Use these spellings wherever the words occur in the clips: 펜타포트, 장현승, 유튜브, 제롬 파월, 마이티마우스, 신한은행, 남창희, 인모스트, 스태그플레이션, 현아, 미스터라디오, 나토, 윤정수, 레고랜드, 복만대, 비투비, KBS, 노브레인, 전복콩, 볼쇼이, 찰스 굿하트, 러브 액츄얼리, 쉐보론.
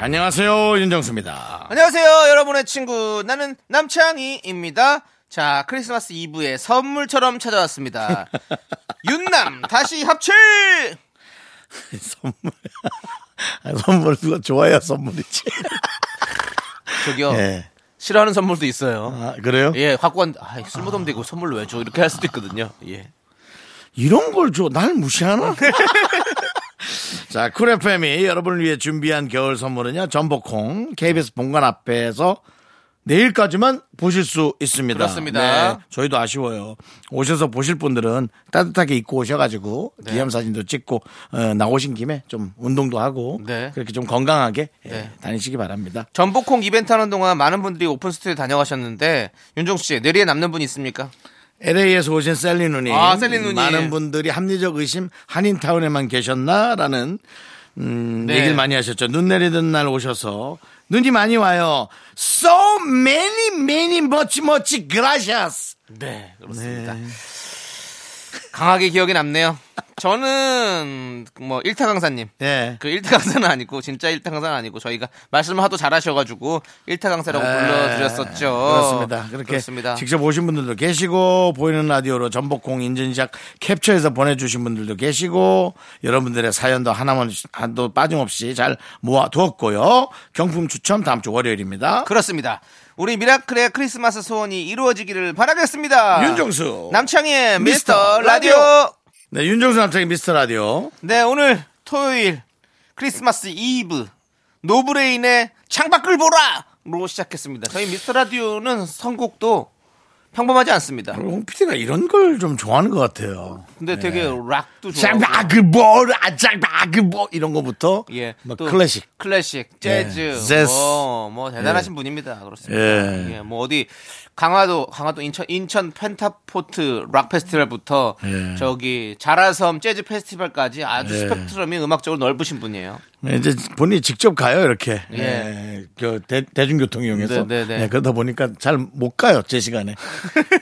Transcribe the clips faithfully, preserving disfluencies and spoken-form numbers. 안녕하세요, 윤정수입니다. 안녕하세요, 여러분의 친구 나는 남창희입니다. 자, 크리스마스 이브에 선물처럼 찾아왔습니다. 윤남 다시 합칠. 선물. 아, 선물 누가 좋아야 선물이지. 저기요. 예. 싫어하는 선물도 있어요. 아, 그래요? 예, 갖고 간 아, 술 못 하면 이거 선물로 왜 줘? 이렇게 할 수도 있거든요. 예. 이런 걸 줘. 날 무시하나? 자, 쿨 에프엠이 여러분을 위해 준비한 겨울 선물은요, 전복콩 케이비에스 본관 앞에서 내일까지만 보실 수 있습니다. 그렇습니다. 네, 저희도 아쉬워요. 오셔서 보실 분들은 따뜻하게 입고 오셔가지고 네. 기념사진도 찍고 어, 나오신 김에 좀 운동도 하고 네. 그렇게 좀 건강하게 네. 예, 다니시기 바랍니다. 전복콩 이벤트 하는 동안 많은 분들이 오픈 스튜디오에 다녀가셨는데 윤종수 씨, 내리에 남는 분이 있습니까? 엘에이에서 오신 셀리 누님. 아, 셀리 누님. 많은 분들이 합리적 의심 한인타운에만 계셨나라는 음, 네. 얘기를 많이 하셨죠. 눈 내리던 날 오셔서 눈이 많이 와요. So many many much much gracias. 네, 그렇습니다. 네. 강하게 기억에 남네요. 저는 뭐 일타 강사님. 네. 그 일타 강사는 아니고 진짜 일타 강사는 아니고 저희가 말씀을 하도 잘하셔가지고 일타 강사라고 네. 불러드렸었죠. 그렇습니다. 그렇게 그렇습니다. 직접 오신 분들도 계시고 보이는 라디오로 전복공 인증샷 캡처해서 보내주신 분들도 계시고 여러분들의 사연도 하나만 한도 빠짐없이 잘 모아두었고요. 경품 추첨 다음 주 월요일입니다. 그렇습니다. 우리 미라클의 크리스마스 소원이 이루어지기를 바라겠습니다. 윤정수 남창희의 미스터 라디오. 라디오. 네, 윤정수 남창희 미스터 라디오. 네, 오늘 토요일 크리스마스 이브 노브레인의 창밖을 보라로 시작했습니다. 저희 미스터 라디오는 선곡도 평범하지 않습니다. 홍 피디가 이런 걸 좀 좋아하는 것 같아요. 근데 네. 되게 락도 좋아하고 장박을 보라 장박을 보 이런 거부터 예. 막 클래식 클래식 재즈 예. 재즈 뭐, 뭐 대단하신 예. 분입니다. 그렇습니다. 예. 예. 뭐 어디 강화도 강화도 인천 인천 펜타포트 락 페스티벌부터 예. 저기 자라섬 재즈 페스티벌까지 아주 예. 스펙트럼이 음악적으로 넓으신 분이에요. 이제 본인이 직접 가요 이렇게 예. 예. 그 대, 대중교통 이용해서 네, 네, 네. 예. 그러다 보니까 잘 못 가요 제 시간에.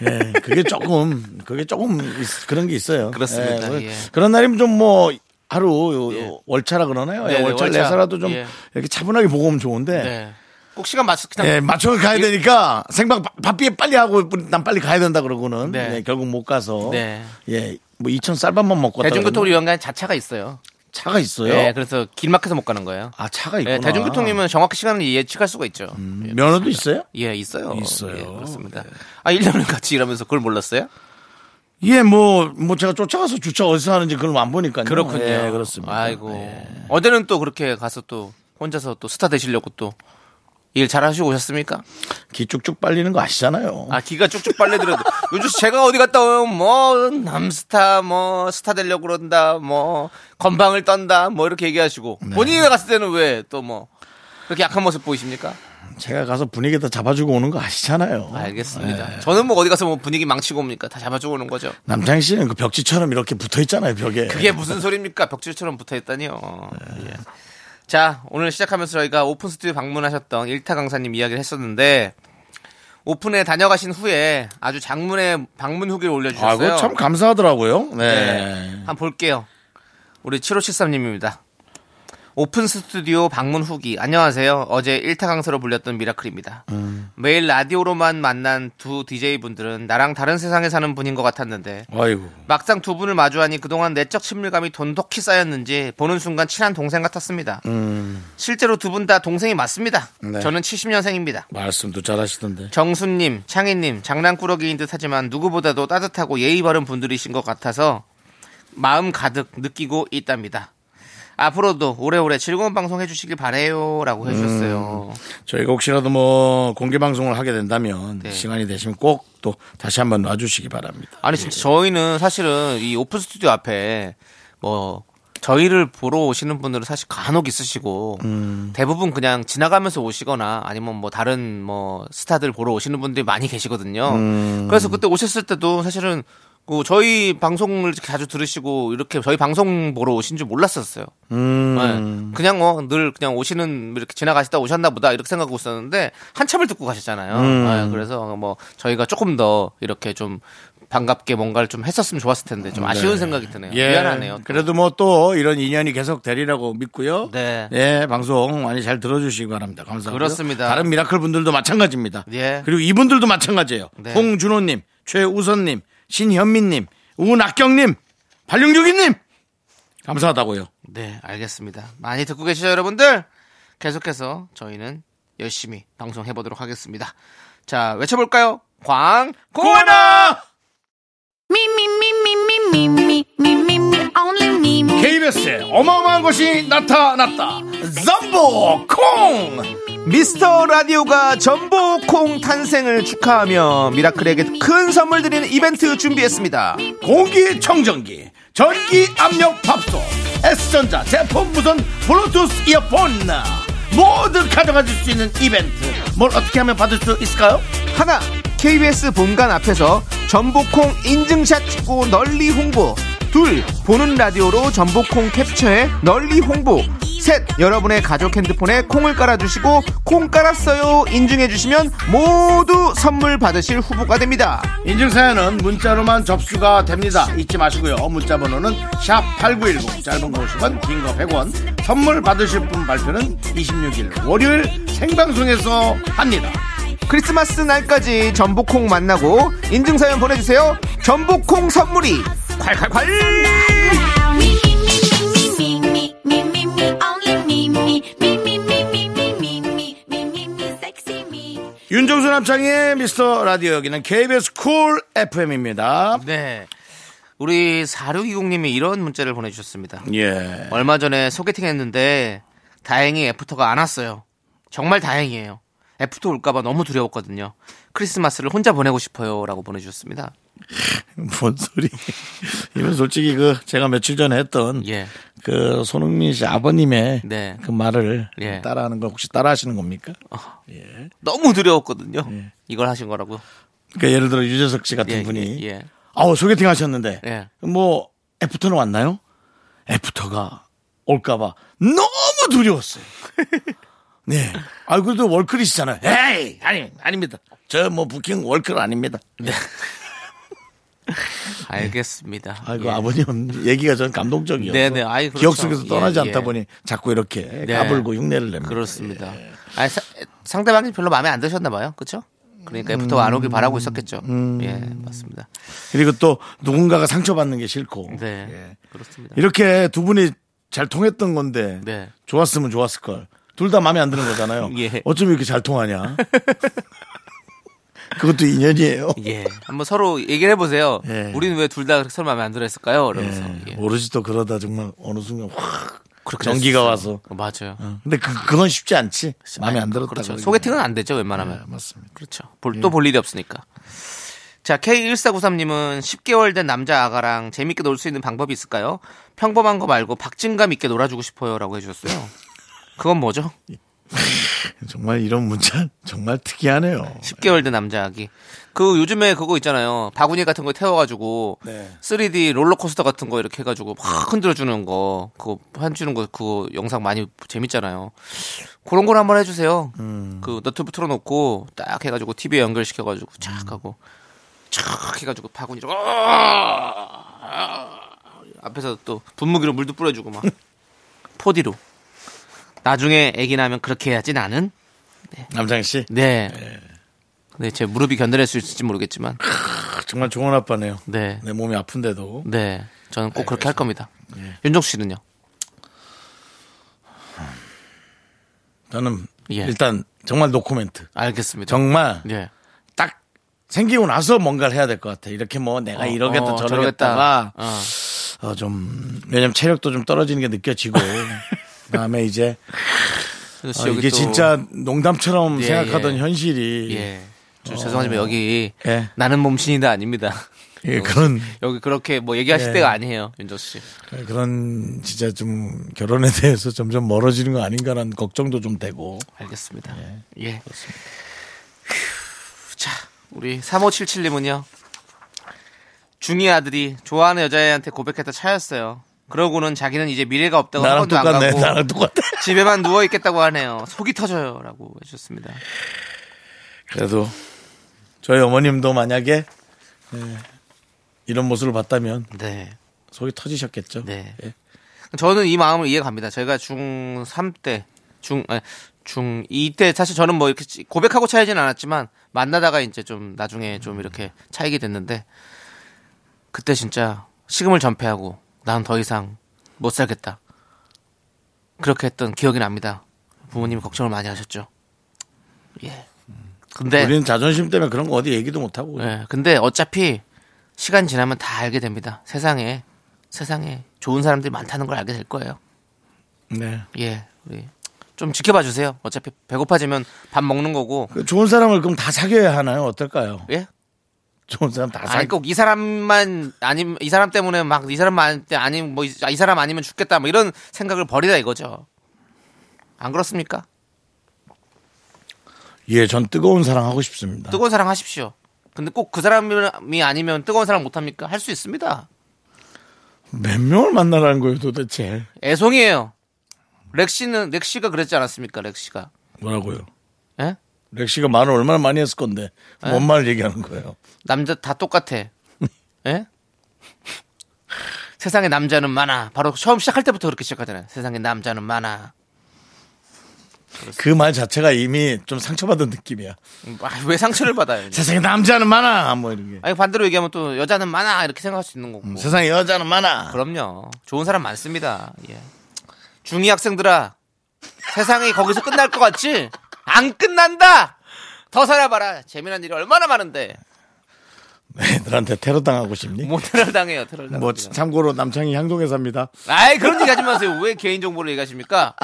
예, 그게 조금 그게 조금 있, 그런 게 있어요. 그렇습니다. 예, 예. 그런 날이면 좀 뭐 하루 예. 월차라 그러나요? 예, 월차 내서라도 좀 예. 이렇게 차분하게 보고 오면 좋은데. 네. 꼭 시간 맞춰 그냥 예, 맞춰서 가야 되니까 생방 바삐에 빨리 하고 난 빨리 가야 된다 그러고는 네. 네, 결국 못 가서 네. 예, 뭐 이천 쌀밥만 먹고 대중교통위원회 자차가 있어요. 차가 있어요. 네, 그래서 길막해서 못 가는 거예요. 아, 차가 있구나. 네, 대중교통이면 정확히 시간을 예측할 수가 있죠. 음, 예, 면허도 그렇습니다. 있어요? 예, 있어요. 있어요. 예, 그렇습니다. 네. 아, 일 년을 같이 일하면서 그걸 몰랐어요? 예, 뭐, 뭐 제가 쫓아가서 주차 어디서 하는지 그걸 안 보니까요. 그렇군요. 예, 그렇습니다. 아이고. 예. 어제는 또 그렇게 가서 또 혼자서 또 스타 되시려고 또 일 잘하시고 오셨습니까? 기 쭉쭉 빨리는 거 아시잖아요. 아, 기가 쭉쭉 빨려들어도 요즘 제가 어디 갔다 오면 뭐 남스타 뭐 스타 되려고 그런다 뭐 건방을 떤다 뭐 이렇게 얘기하시고 네. 본인이 갔을 때는 왜 또 뭐 그렇게 약한 모습 보이십니까? 제가 가서 분위기 다 잡아주고 오는 거 아시잖아요. 알겠습니다. 네. 저는 뭐 어디 가서 뭐 분위기 망치고 옵니까? 다 잡아주고 오는 거죠. 남창희 씨는 그 벽지처럼 이렇게 붙어있잖아요 벽에. 그게 무슨 소리입니까? 벽지처럼 붙어있다니요. 네. 예. 자, 오늘 시작하면서 저희가 오픈 스튜디오 방문하셨던 일타 강사님 이야기를 했었는데 오픈에 다녀가신 후에 아주 장문의 방문 후기를 올려주셨어요. 아, 참 감사하더라고요. 네. 네. 한번 볼게요. 우리 칠오칠삼 님입니다. 오픈 스튜디오 방문 후기. 안녕하세요. 어제 일타 강사로 불렸던 미라클입니다. 음. 매일 라디오로만 만난 두 디제이분들은 나랑 다른 세상에 사는 분인 것 같았는데 아이고. 막상 두 분을 마주하니 그동안 내적 친밀감이 돈독히 쌓였는지 보는 순간 친한 동생 같았습니다. 음. 실제로 두 분 다 동생이 맞습니다. 네. 저는 칠십 년생입니다. 말씀도 잘하시던데. 정수님, 창희님, 장난꾸러기인 듯 하지만 누구보다도 따뜻하고 예의 바른 분들이신 것 같아서 마음 가득 느끼고 있답니다. 앞으로도 오래오래 즐거운 방송 해주시길 바래요 라고 해주셨어요. 음, 저희가 혹시라도 뭐 공개 방송을 하게 된다면 네. 시간이 되시면 꼭 또 다시 한번 놔주시기 바랍니다. 아니 진짜 예. 저희는 사실은 이 오픈 스튜디오 앞에 뭐 저희를 보러 오시는 분들은 사실 간혹 있으시고 음. 대부분 그냥 지나가면서 오시거나 아니면 뭐 다른 뭐 스타들 보러 오시는 분들이 많이 계시거든요. 음. 그래서 그때 오셨을 때도 사실은 그 저희 방송을 자주 들으시고 이렇게 저희 방송 보러 오신 줄 몰랐었어요. 음. 네. 그냥 뭐 늘 그냥 오시는 이렇게 지나가시다 오셨나 보다 이렇게 생각하고 있었는데 한참을 듣고 가셨잖아요. 음. 네. 그래서 뭐 저희가 조금 더 이렇게 좀 반갑게 뭔가를 좀 했었으면 좋았을 텐데 좀 아쉬운 네. 생각이 드네요. 예. 미안하네요. 그래도 뭐 또 이런 인연이 계속 되리라고 믿고요. 네. 예, 방송 많이 잘 들어주시기 바랍니다. 감사합니다. 그렇습니다. 다른 미라클 분들도 마찬가지입니다. 예. 그리고 이분들도 마찬가지예요. 네. 홍준호님, 최우선님, 신현민님, 우낙경님, 발령주기님 감사하다고요. 네, 알겠습니다. 많이 듣고 계시죠, 여러분들? 계속해서 저희는 열심히 방송해 보도록 하겠습니다. 자, 외쳐볼까요? 광고나 케이비에스에 어마어마한 것이 나타났다. 전복콩 미스터 라디오가 전복콩 탄생을 축하하며 미라클에게 큰 선물 드리는 이벤트 준비했습니다. 공기청정기, 전기압력밥솥, S전자 제품 무선 블루투스 이어폰 모두 가져가실 수 있는 이벤트. 뭘 어떻게 하면 받을 수 있을까요? 하나, 케이비에스 본관 앞에서 전복콩 인증샷 찍고 널리 홍보. 둘, 보는 라디오로 전복콩 캡처해 널리 홍보. 셋, 여러분의 가족 핸드폰에 콩을 깔아주시고 콩 깔았어요 인증해주시면 모두 선물 받으실 후보가 됩니다. 인증사연은 문자로만 접수가 됩니다. 잊지 마시고요. 문자 번호는 샵 팔구일공, 짧은 거 오십 원, 긴 거 백 원. 선물 받으실 분 발표는 이십육 일 월요일 생방송에서 합니다. 크리스마스 날까지 전복콩 만나고 인증사연 보내주세요. 전복콩 선물이 콸콸콸. 윤정수 남창의 미스터 라디오, 여기는 케이비에스 쿨 에프엠입니다. 네. 우리 사육이공님이 이런 문자를 보내주셨습니다. 예. 얼마 전에 소개팅 했는데 다행히 애프터가 안 왔어요. 정말 다행이에요. 애프터 올까봐 너무 두려웠거든요. 크리스마스를 혼자 보내고 싶어요 라고 보내주셨습니다. 뭔 소리. 이건 솔직히 그 제가 며칠 전에 했던 예. 그 손흥민 씨 아버님의 네. 그 말을 예. 따라하는 걸 혹시 따라 하시는 겁니까? 어. 예. 너무 두려웠거든요. 예. 이걸 하신 거라고. 그러니까 예를 들어 유재석 씨 같은 예. 분이 예. 아우 소개팅 하셨는데 예. 뭐 애프터는 왔나요? 애프터가 올까봐 너무 두려웠어요. 네. 아, 그래도 월클이시잖아요. 에이! 아니, 아닙니다. 저 뭐 부킹 월클 아닙니다. 네. 알겠습니다. 아이고, 예. 아버님 얘기가 전 감동적이어서. 네네. 아이, 그렇죠. 기억 속에서 떠나지 예, 않다 예. 보니 자꾸 이렇게 네. 가불고 흉내를 냅니다. 그렇습니다. 예. 아니, 사, 상대방이 별로 마음에 안 드셨나봐요. 그쵸? 그러니까 애프터가 음, 안 오길 바라고 있었겠죠. 음. 예, 맞습니다. 그리고 또 누군가가 상처받는 게 싫고. 네. 예. 그렇습니다. 이렇게 두 분이 잘 통했던 건데. 네. 좋았으면 좋았을걸. 둘 다 마음에 안 드는 거잖아요. 예. 어쩜 이렇게 잘 통하냐. 그것도 인연이에요. 예. 한번 서로 얘기를 해보세요. 예. 우리는 왜 둘 다 서로 마음에 안 들어 했을까요? 이러면서. 예. 예. 오롯이 또 그러다 정말 어느 순간 확 전기가 와서. 맞아요. 어. 근데 그, 그건 쉽지 않지. 마음에 안 들었다. 그렇죠. 소개팅은 안 되죠. 웬만하면. 예, 맞습니다. 그렇죠. 볼, 또 볼 예. 일이 없으니까. 자, 케이 일사구삼님은 십 개월 된 남자 아가랑 재밌게 놀 수 있는 방법이 있을까요? 평범한 거 말고 박진감 있게 놀아주고 싶어요 라고 해주셨어요. 그건 뭐죠? 정말 이런 문자 정말 특이하네요. 십 개월 된 남자 아기. 그 요즘에 그거 있잖아요. 바구니 같은 거 태워가지고 네. 쓰리디 롤러코스터 같은 거 이렇게 해가지고 막 흔들어주는 거 그거 해주는 거 그거 영상 많이 재밌잖아요. 그런 걸 한번 해주세요. 음. 그 너튜브 틀어놓고 딱 해가지고 티비에 연결시켜가지고 착 하고 착 해가지고 바구니로 앞에서 또 분무기로 물도 뿌려주고 막 포디로. 나중에 애기 나면 그렇게 해야지 나는. 네. 남장 씨. 네. 네. 네, 제 무릎이 견뎌낼 수 있을지 모르겠지만. 크, 정말 좋은 아빠네요. 네. 내 몸이 아픈데도. 네. 저는 꼭 네, 그렇게 그래서. 할 겁니다. 네. 윤종수 씨는요? 저는 예. 일단 정말 노코멘트. 알겠습니다. 정말. 예. 딱 생기고 나서 뭔가를 해야 될 것 같아. 이렇게 뭐 내가 어, 이러겠다 어, 저러겠다가 어. 어, 좀 왜냐면 체력도 좀 떨어지는 게 느껴지고. 그다음에 이제 아, 이게 진짜 농담처럼 예, 생각하던 예. 현실이 예. 어... 죄송하지만 여기 예. 나는 몸신이다 아닙니다. 예, 그런 여기 그렇게 뭐 얘기하실 예. 때가 아니에요, 윤정 씨. 그런 진짜 좀 결혼에 대해서 점점 멀어지는 거 아닌가라는 걱정도 좀 되고. 알겠습니다. 예. 예. 그렇습니다. 휴, 자, 우리 삼오칠칠님은요. 중이 아들이 좋아하는 여자애한테 고백했다 차였어요. 그러고는 자기는 이제 미래가 없다고 한 번도 똑같네, 안 가고 나랑 똑같네. 집에만 누워 있겠다고 하네요. 속이 터져요라고 해주셨습니다. 그래도 저희 어머님도 만약에 네, 이런 모습을 봤다면 네. 속이 터지셨겠죠. 네. 네. 저는 이 마음을 이해갑니다. 제가 중삼 때, 중 아니, 중이 때 사실 저는 뭐 이렇게 고백하고 차이진 않았지만 만나다가 이제 좀 나중에 좀 이렇게 차이게 됐는데 그때 진짜 식음을 전폐하고 난 더 이상 못 살겠다. 그렇게 했던 기억이 납니다. 부모님이 걱정을 많이 하셨죠. 예. 근데 우리는 자존심 때문에 그런 거 어디 얘기도 못 하고. 예. 근데 어차피 시간 지나면 다 알게 됩니다. 세상에 세상에 좋은 사람들이 많다는 걸 알게 될 거예요. 네. 예. 우리 좀 지켜봐 주세요. 어차피 배고파지면 밥 먹는 거고. 그 좋은 사람을 그럼 다 사귀어야 하나요? 어떨까요? 예. 좋은 사람 다 사. 아니 꼭 이 사람만 아니면 이 사람 때문에 막 이 사람만 아니면 뭐 이 사람 아니면 죽겠다 뭐 이런 생각을 버리라 이거죠. 안 그렇습니까? 예, 전 뜨거운 사랑 하고 싶습니다. 뜨거운 사랑 하십시오. 근데 꼭 그 사람이 아니면 뜨거운 사랑 못 합니까? 할 수 있습니다. 몇 명을 만나라는 거예요, 도대체? 애송이에요. 렉시는 렉시가 그랬지 않았습니까, 렉시가? 뭐라고요? 예? 렉시가 말을 얼마나 많이 했을 건데 에? 뭔 말을 얘기하는 거예요? 남자 다 똑같아. 예? 세상에 남자는 많아. 바로 처음 시작할 때부터 그렇게 시작하잖아요. 세상에 남자는 많아. 그 말 자체가 이미 좀 상처받은 느낌이야. 아, 왜 상처를 받아요? 세상에 남자는 많아. 뭐 이런 게. 아니 반대로 얘기하면 또 여자는 많아 이렇게 생각할 수 있는 거고. 음, 세상에 여자는 많아. 그럼요. 좋은 사람 많습니다. 예. 중이 학생들아, 세상이 거기서 끝날 것 같지? 안 끝난다. 더 살아봐라. 재미난 일이 얼마나 많은데. 애들한테 테러 당하고 싶니? 뭐 테러 당해요. 테러 당해요. 뭐 참고로 남창이 향동에 삽니다. 아이 그런 얘기하지 마세요. 왜 개인 정보를 얘기하십니까?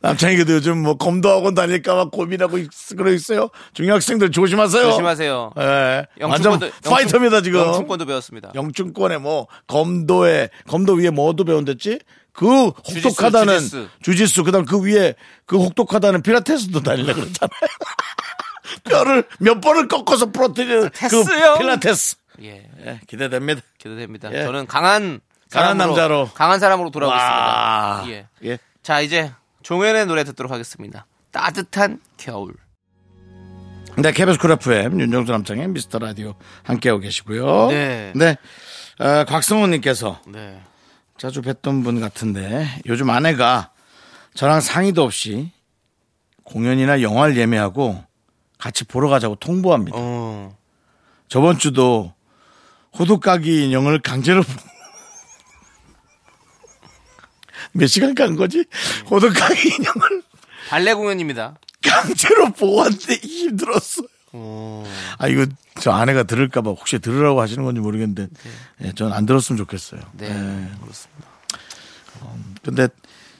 남창이 그래도 요즘 뭐 검도 학원 다닐까 막 고민하고 그러 있어요. 중학생들 조심하세요. 조심하세요. 예. 영춘권도, 완전 파이터입니다 지금. 영춘권도 배웠습니다. 영춘권에 뭐 검도에 검도 위에 뭐도 배운댔지? 그 혹독하다는 주짓수, 주짓수. 주짓수 그다음 그 위에 그 혹독하다는 피라테스도 다닐라 그러잖아요. 뼈를 몇 번을 꺾어서 부러뜨리는 아, 그 필라테스. 예. 예, 기대됩니다. 기대됩니다. 예. 저는 강한 강한 사람으로, 남자로 강한 사람으로 돌아오겠습니다. 예. 예. 자 이제 종현의 노래 듣도록 하겠습니다. 따뜻한 겨울. 네, 케이비에스 쿨 에프엠 윤정수 남창의 미스터 라디오 함께하고 계시고요. 네. 네. 어, 곽승호님께서 네. 자주 뵀던 분 같은데 요즘 아내가 저랑 상의도 없이 공연이나 영화를 예매하고. 같이 보러 가자고 통보합니다. 어. 저번 주도 호두까기 인형을 강제로 몇 시간 간 거지? 호두까기 인형을 발레 공연입니다. 강제로 보았는데 힘들었어요. 어. 아 이거 저 아내가 들을까봐 혹시 들으라고 하시는 건지 모르겠는데 네. 예, 전 안 들었으면 좋겠어요. 네, 예. 그렇습니다. 음, 근데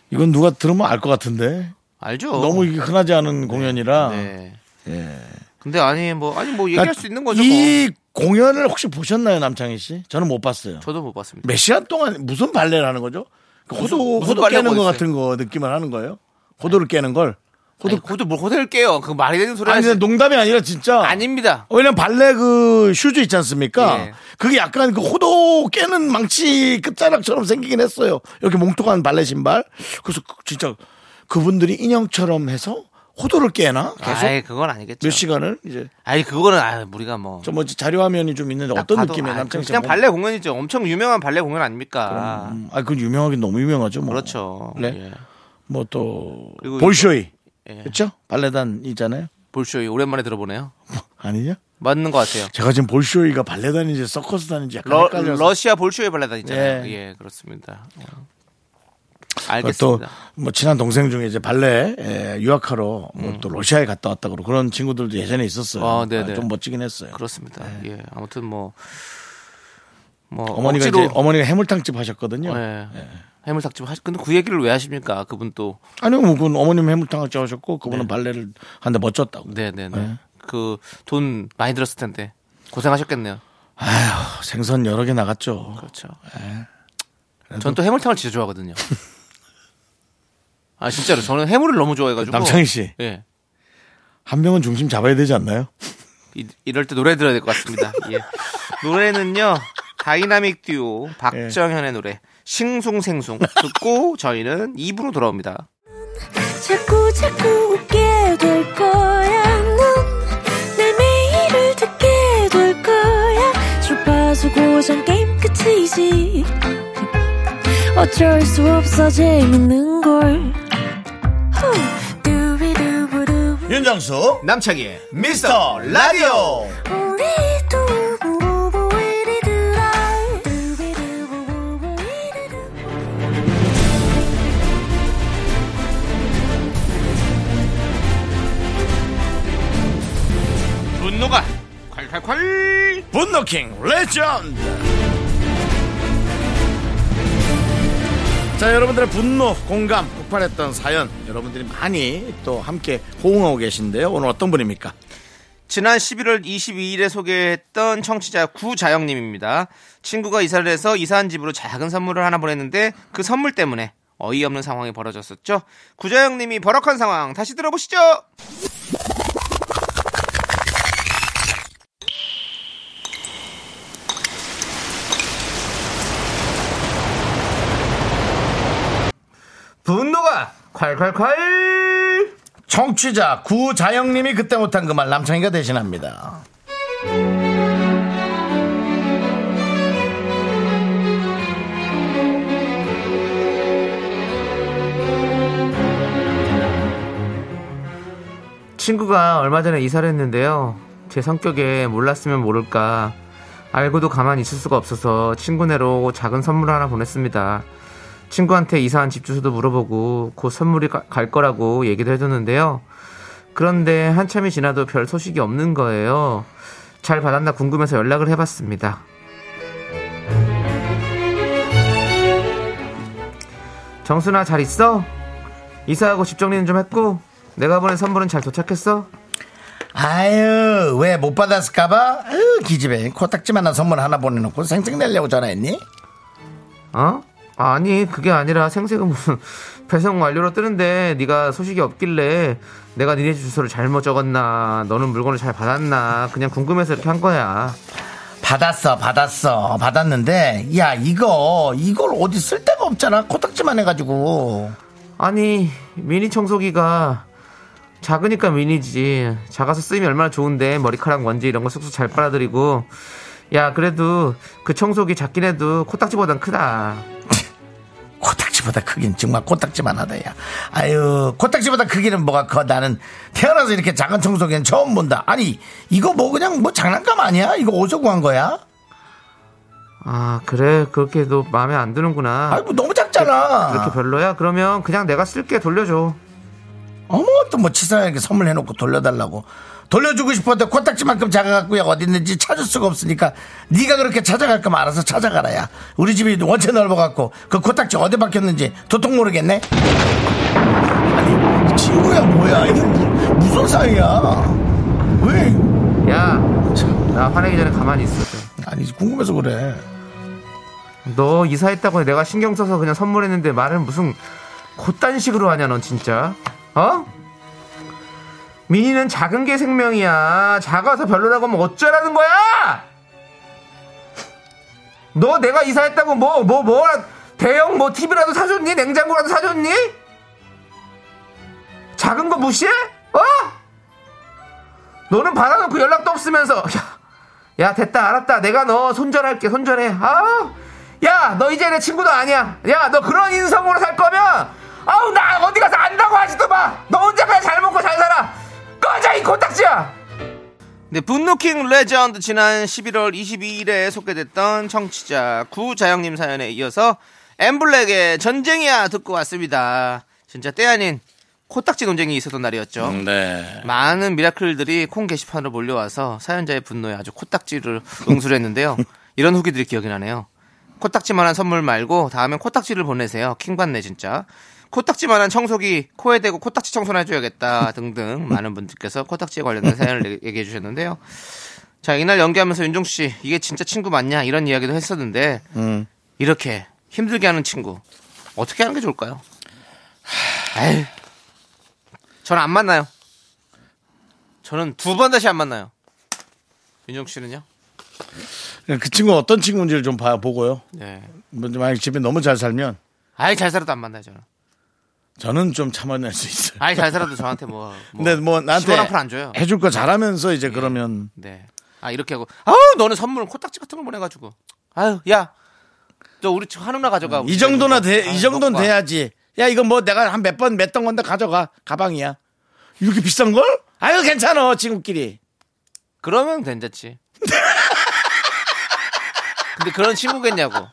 이건 누가 들으면 알 것 같은데 알죠. 너무 이게 흔하지 않은 네. 공연이라. 네. 예. 근데 아니 뭐 아니 뭐 얘기할 수 있는 거죠. 이 뭐. 공연을 혹시 보셨나요, 남창희 씨? 저는 못 봤어요. 저도 못 봤습니다. 몇 시간 동안 무슨 발레를 하는 거죠? 무슨, 호두 무슨 호두 깨는 거 같은 거 느낌을 하는 거예요? 호두를 깨는 걸? 호두 아니, 호두 뭘 호두를 깨요? 그 말이 되는 소리 아니 하시... 농담이 아니라 진짜 아닙니다. 왜냐면 발레 그 슈즈 있지 않습니까? 예. 그게 약간 그 호두 깨는 망치 끝자락처럼 생기긴 했어요. 이렇게 몽뚱한 발레 신발. 그래서 진짜 그분들이 인형처럼 해서. 호도를 깨나? 계속? 아이, 그건 아니겠죠. 몇 시간을 이제? 아니, 그거는, 아, 우리가 뭐. 저 뭐 자료화면이 좀 있는데 어떤 느낌이에요, 남창희 씨? 그냥 발레 공연이죠. 엄청 유명한 발레 공연 아닙니까? 그럼, 아, 그건 유명하긴 너무 유명하죠. 뭐. 그렇죠. 네. 예. 뭐 또, 볼쇼이. 예. 그렇죠? 발레단이잖아요. 볼쇼이, 오랜만에 들어보네요. 아니냐? 맞는 것 같아요. 제가 지금 볼쇼이가 발레단인지 서커스단인지 약간 러, 헷갈려서. 러시아 볼쇼이 발레단이잖아요. 예, 예 그렇습니다. 알겠습니다. 또 뭐 친한 동생 중에 이제 발레 예, 유학하러 뭐 또 러시아에 갔다 왔다 그러고 그런 친구들도 예전에 있었어요. 아, 아, 좀 멋지긴 했어요. 그렇습니다. 예, 예. 아무튼 뭐, 뭐 어머니가 억지로... 이제 어머니가 해물탕집 하셨거든요. 예. 예. 해물탕집 하시. 근데 그 얘기를 왜 하십니까? 그분 또 아니요, 뭐 그분 어머님 해물탕을 짜오셨고 그분은 네. 발레를 하는데 멋졌다고. 네네네. 예. 그 돈 많이 들었을 텐데 고생하셨겠네요. 아휴, 생선 여러 개 나갔죠. 그렇죠. 전 또 해물탕을 진짜 좋아하거든요. 아 진짜로 저는 해물을 너무 좋아해가지고. 남창희 씨, 예, 한 명은 중심 잡아야 되지 않나요? 이, 이럴 때 노래 들어야 될 것 같습니다. 예. 노래는요, 다이나믹 듀오 박정현의 노래 싱숭생숭 듣고 저희는 이 부로 돌아옵니다. 자꾸 자꾸 웃게 될 거야. 내 매일을 듣게 될 거야. 주파수 고정 게임 끝이지. 어쩔 수 없어 재밌는 걸. 윤정수 남창희의 미스터 라디오. 분노가 콸콸콸, 분노킹 레전드. 자, 여러분들의 분노, 공감, 폭발했던 사연, 여러분들이 많이 또 함께 호응하고 계신데요. 오늘 어떤 분입니까? 지난 십일월 이십이일에 소개했던 청취자 구자영님입니다. 친구가 이사를 해서 이사한 집으로 작은 선물을 하나 보냈는데 그 선물 때문에 어이없는 상황이 벌어졌었죠. 구자영님이 버럭한 상황 다시 들어보시죠. 분노가 콸콸콸. 청취자 구자영님이 그때 못한 그 말 남창이가 대신합니다. 친구가 얼마 전에 이사를 했는데요, 제 성격에 몰랐으면 모를까 알고도 가만히 있을 수가 없어서 친구네로 작은 선물 하나 보냈습니다. 친구한테 이사한 집 주소도 물어보고 곧 선물이 가, 갈 거라고 얘기도 해줬는데요. 그런데 한참이 지나도 별 소식이 없는 거예요. 잘 받았나 궁금해서 연락을 해봤습니다. 정순아, 잘 있어? 이사하고 집 정리는 좀 했고 내가 보낸 선물은 잘 도착했어? 아유, 왜 못 받았을까봐? 아유, 기집애. 코딱지만한 선물 하나 보내놓고 생색내려고 전화했니? 어? 아니, 그게 아니라 생색은 무슨 배송 완료로 뜨는데 네가 소식이 없길래 내가 니네 주소를 잘못 적었나, 너는 물건을 잘 받았나, 그냥 궁금해서 이렇게 한 거야. 받았어 받았어 받았는데 야, 이거 이걸 어디 쓸 데가 없잖아. 코딱지만 해가지고. 아니, 미니 청소기가 작으니까 미니지, 작아서 쓰임이 얼마나 좋은데. 머리카락 먼지 이런 거 쑥쑥 잘 빨아들이고. 야, 그래도 그 청소기 작긴 해도 코딱지보단 크다. 코딱지보다 크긴 정말 코딱지만 하다. 야, 아유, 코딱지보다 크기는 뭐가 커. 나는 태어나서 이렇게 작은 청소기는 처음 본다. 아니, 이거 뭐 그냥 뭐 장난감 아니야? 이거 어디서 구한 거야? 아, 그래, 그렇게도 마음에 안 드는구나. 아이, 뭐 너무 작잖아. 그, 그렇게 별로야? 그러면 그냥 내가 쓸게, 돌려줘. 어머, 또 뭐 치사하게 선물해놓고 돌려달라고. 돌려주고 싶어도 코딱지만큼 작아갖고 야, 어디 있는지 찾을 수가 없으니까 네가 그렇게 찾아갈 거면 알아서 찾아가라. 야, 우리 집이 원체 넓어갖고 그 코딱지 어디 박혔는지 도통 모르겠네. 아니, 친구야 뭐야, 이게 무슨 사이야. 왜? 야, 나 화내기 전에 가만히 있어. 아니, 궁금해서 그래. 너 이사했다고 내가 신경 써서 그냥 선물했는데 말은 무슨 곶단식으로 하냐 넌 진짜. 어? 미니는 작은 게 생명이야. 작아서 별로라고 하면 어쩌라는 거야? 너 내가 이사했다고 뭐, 뭐, 뭐, 대형 뭐 티비라도 사줬니? 냉장고라도 사줬니? 작은 거 무시해? 어? 너는 받아놓고 연락도 없으면서. 야, 야, 됐다, 알았다. 내가 너 손절할게, 손절해. 아, 야, 너 이제 내 친구도 아니야. 야, 너 그런 인성으로 살 거면 아우, 나 어디 가서 안다고 하지도 마. 너 혼자 그냥 잘 먹고 잘 살아. 꺼져, 이 코딱지야. 네, 분노킹 레전드. 지난 십일월 이십이일에 소개됐던 청취자 구자영님 사연에 이어서 엠블랙의 전쟁이야 듣고 왔습니다. 진짜 때 아닌 코딱지 논쟁이 있었던 날이었죠. 음, 네. 많은 미라클들이 콩 게시판으로 몰려와서 사연자의 분노에 아주 코딱지를 응수를 했는데요. 이런 후기들이 기억이 나네요. 코딱지만한 선물 말고 다음엔 코딱지를 보내세요. 킹받네 진짜. 코딱지만한 청소기 코에 대고 코딱지 청소나 해줘야겠다 등등. 많은 분들께서 코딱지에 관련된 사연을 얘기해 주셨는데요. 자, 이날 연기하면서 윤종씨 이게 진짜 친구 맞냐 이런 이야기도 했었는데 음. 이렇게 힘들게 하는 친구 어떻게 하는 게 좋을까요? 에이, 저는 안 만나요. 저는 두 번 다시 안 만나요. 윤종씨는요? 그 친구는 어떤 친구인지를 좀 봐, 보고요. 네. 만약에 집에 너무 잘 살면 아예 잘 살아도 안 만나요. 저는 저는 좀 참아낼 수 있어요. 아예 잘 살아도 저한테 뭐, 뭐 근데 뭐 나한테 안 줘요. 해줄 거 잘하면서 이제 네. 그러면 네. 아 이렇게 하고 아우 너는 선물 코딱지 같은 걸 보내가지고 아유 야 저 우리 한 누나 가져가. 이 정도나 돼, 이 정도는 돼야지. 야 이거 뭐 내가 한 몇 번 맸던 건데 가져가 가방이야. 이렇게 비싼 걸? 아유 괜찮아 친구끼리. 그러면 괜찮지. 근데 그런 친구겠냐고.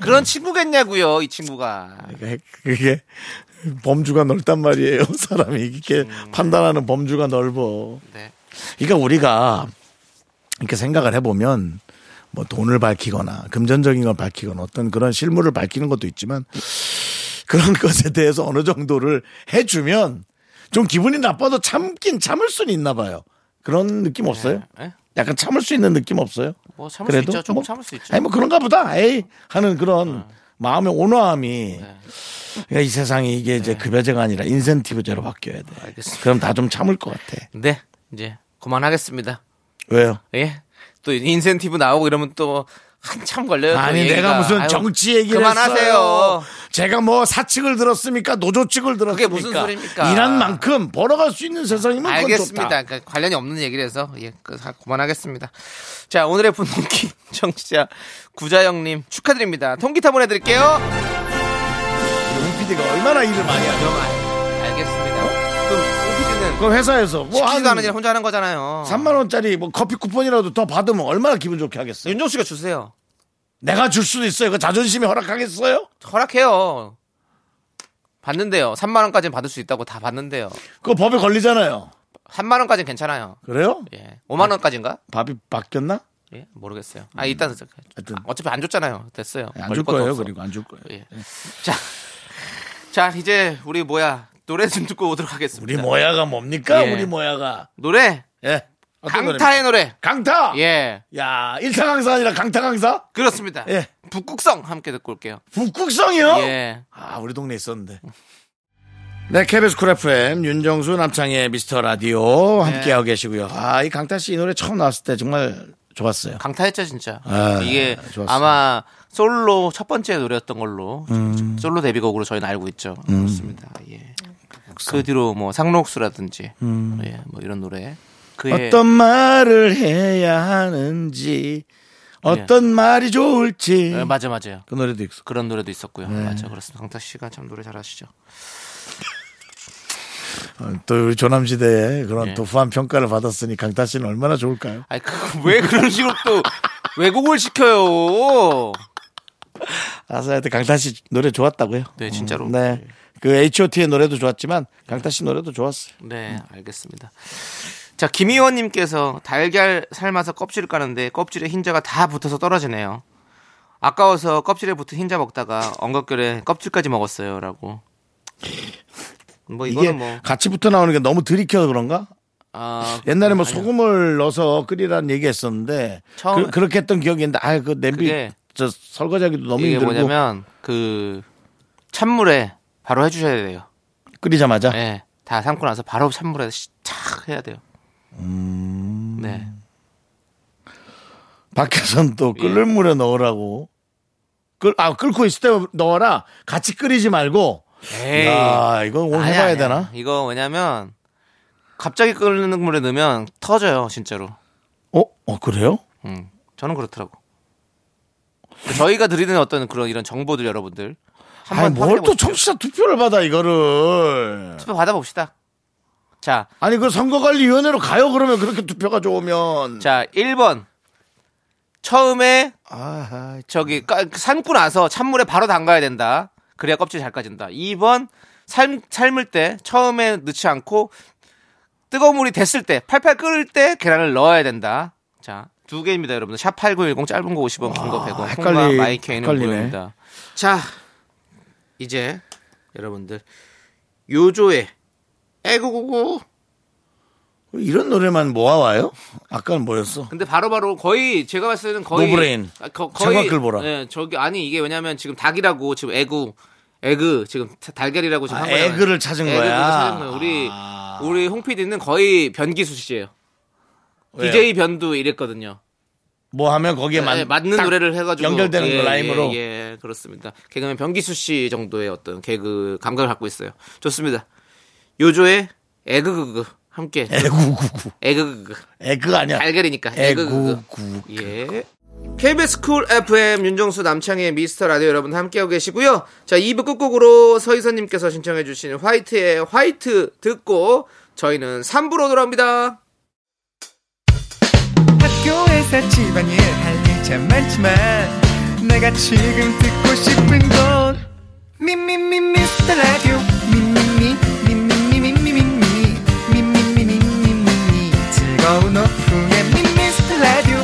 그런 친구겠냐고요, 이 친구가. 그게, 그게 범주가 넓단 말이에요. 사람이 이렇게 음. 판단하는 범주가 넓어. 네. 그러니까 우리가 이렇게 생각을 해보면 뭐 돈을 밝히거나 금전적인 걸 밝히거나 어떤 그런 실물을 밝히는 것도 있지만 그런 것에 대해서 어느 정도를 해주면 좀 기분이 나빠도 참긴 참을 수는 있나 봐요. 그런 느낌 없어요? 네. 네? 약간 참을 수 있는 느낌 없어요? 뭐 참을 그래도? 수 있죠. 조금 뭐, 참을 수 있죠. 아니 뭐 그런가 보다. 에이 하는 그런 음. 마음의 온화함이 네. 그러니까 이 세상이 이게 네. 이제 급여제가 아니라 인센티브제로 바뀌어야 돼. 알겠습니다. 그럼 다 좀 참을 것 같아. 네, 이제 그만하겠습니다. 왜요? 예, 또 인센티브 나오고 이러면 또 한참 걸려요. 아니 또 내가 무슨 아유, 정치 얘기를 그만하세요. 했어요. 제가 뭐 사측을 들었습니까? 노조 측을 들었습니까? 그게 무슨 소리입니까? 일한 만큼 벌어갈 수 있는 세상이면 그건 알겠습니다. 좋다. 그러니까 관련이 없는 얘기를 해서 예, 그만하겠습니다. 자, 오늘의 분노기 청취자 구자영님 축하드립니다. 통기타 보내드릴게요. 오피디가 얼마나 일을 많이 하죠? 알겠습니다. 그럼 오피디는 그럼 회사에서 뭐 시키지도 않은 일 혼자 하는 거잖아요. 삼만 원짜리 뭐 커피 쿠폰이라도 더 받으면 얼마나 기분 좋게 하겠어요. 윤종 씨가 주세요. 내가 줄 수도 있어요. 그 자존심이 허락하겠어요? 허락해요. 받는데요. 삼만 원까지는 받을 수 있다고 다 받는데요. 그거 법에 걸리잖아요. 삼만 원까지는 괜찮아요. 그래요? 예. 오만 원까지인가? 밥이 바뀌었나? 예, 모르겠어요. 아, 일단 음. 하여튼. 어차피 안 줬잖아요. 됐어요. 안 줄 거예요. 없어. 그리고 안 줄 거예요. 예. 예. 자, 자 이제 우리 뭐야 노래 좀 듣고 오도록 하겠습니다. 우리 뭐야가 뭡니까? 예. 우리 뭐야가 노래? 예. 강타의 노래. 강타! 예. 야, 일타 강사 아니라 강타 강사? 그렇습니다. 예. 북극성 함께 듣고 올게요. 북극성이요? 예. 아, 우리 동네에 있었는데. 네, 케이비에스 쿨 에프엠, 윤정수, 남창의 미스터 라디오 함께하고 예. 계시고요. 아, 이 강타 씨 이 노래 처음 나왔을 때 정말 좋았어요. 강타했죠, 진짜. 아, 이게 좋았어요. 아마 솔로 첫 번째 노래였던 걸로 음. 솔로 데뷔곡으로 저희는 알고 있죠. 음. 그렇습니다. 예. 북극성. 그 뒤로 뭐 상록수라든지 음. 예, 뭐 이런 노래. 어떤 말을 해야 하는지 어떤 예. 말이 좋을지 네, 맞아 맞아요. 그 노래도 있었고 그런 노래도 있었고요. 네. 맞아 그렇습니다. 강타 씨가 참 노래 잘하시죠. 또 우리 조남시대에 그런 예. 또 후한 평가를 받았으니 강타 씨는 얼마나 좋을까요? 아니 그, 왜 그런 식으로 또 왜곡을 시켜요? 아사한테 강타 씨 노래 좋았다고요? 네 진짜로. 음, 네 그 에이치 오.T의 노래도 좋았지만 강타 씨 노래도 좋았어요. 네 음. 알겠습니다. 자, 김희원님께서 달걀 삶아서 껍질을 까는데 껍질에 흰자가 다 붙어서 떨어지네요. 아까워서 껍질에 붙은 흰자 먹다가 엉겁결에 껍질까지 먹었어요. 라고. 뭐 이거는 뭐. 같이 붙어 나오는 게 너무 들이켜서 그런가? 아, 옛날에 뭐 아니요. 소금을 넣어서 끓이라는 얘기 했었는데. 처음. 그, 그렇게 했던 기억이 있는데, 아, 그 냄비. 그게, 저 설거지하기도 너무 이게 힘들고. 이게 뭐냐면, 그, 찬물에 바로 해주셔야 돼요. 끓이자마자? 네. 다 삶고 나서 바로 찬물에 착 해야 돼요. 음. 네. 밖에선 또 끓는 예. 물에 넣으라고. 끓, 아, 끓고 있을 때 넣어라. 같이 끓이지 말고. 에이. 야, 이거 오늘 아니, 해봐야 아니, 되나? 아니. 이거 왜냐면, 갑자기 끓는 물에 넣으면 터져요, 진짜로. 어? 어, 그래요? 음, 저는 그렇더라고. 저희가 드리는 어떤 그런 이런 정보들 여러분들. 한번 뭘 또 청취자 투표를 받아, 이거를. 투표 받아봅시다. 자. 아니, 그 선거관리위원회로 가요, 그러면 그렇게 투표가 좋으면. 자, 일 번. 처음에, 아하, 저기, 삶고 나서 찬물에 바로 담가야 된다. 그래야 껍질 잘 까진다. 이 번. 삶, 삶을 때 처음에 넣지 않고 뜨거운 물이 됐을 때, 팔팔 끓을 때 계란을 넣어야 된다. 자, 두 개입니다, 여러분들. 샵팔구일공 짧은 거 오십 원, 긴 거 백 원. 콩과 마이케이는 무료입니다. 자, 이제 여러분들. 요조의 에고고고 이런 노래만 모아와요? 아까는 뭐였어? 근데 바로바로 바로 거의 제가 봤을 때는 거의 노브레인 아, 거, 거의 자막글 보라. 네, 저기 아니 이게 왜냐면 지금 닭이라고 지금 애구 에그 지금 달걀이라고 지금 아, 한 거야. 에그를 찾은 에그를 거야. 찾은 거야. 우리 아... 우리 홍 피디는 거의 변기수 씨예요. 디제이 변두 이랬거든요. 뭐 하면 거기에 네, 맞, 맞는 노래를 해가지고 연결되는 예, 라임으로. 예, 예, 그렇습니다. 개그맨 변기수 씨 정도의 어떤 개그 감각을 갖고 있어요. 좋습니다. 요조의 에그그그 함께. 에그그그. 에그그그. 에그 아니야. 달걀이니까. 에그그그. 예. 케이비에스 쿨 에프엠 윤정수 남창희의 미스터 라디오 여러분 함께하고 계시고요. 자, 이 부 끝곡으로 서희선님께서 신청해 주신 화이트의 화이트 듣고 저희는 삼 부로 돌아옵니다. 학교에서 집안일 할 일 참 많지만 내가 지금 듣고 싶은 건 미미미 미스터 라디오 미미미 미미미 미미미 미미미 미미미 즐거운 오픈의 미스터 라디오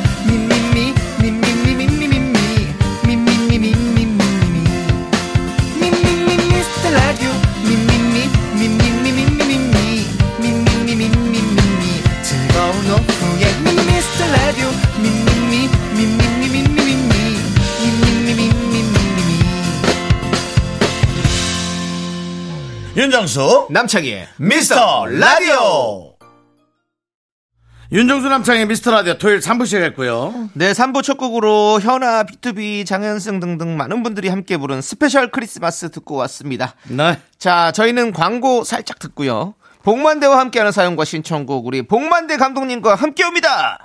윤정수 남창희의 미스터 라디오. 윤정수 남창희의 미스터 라디오 토요일 삼 부 시작했고요. 네, 삼 부 첫 곡으로 현아, 비투비, 장현승 등등 많은 분들이 함께 부른 스페셜 크리스마스 듣고 왔습니다. 네. 자, 저희는 광고 살짝 듣고요. 복만대와 함께하는 사연과 신청곡 우리 복만대 감독님과 함께 옵니다.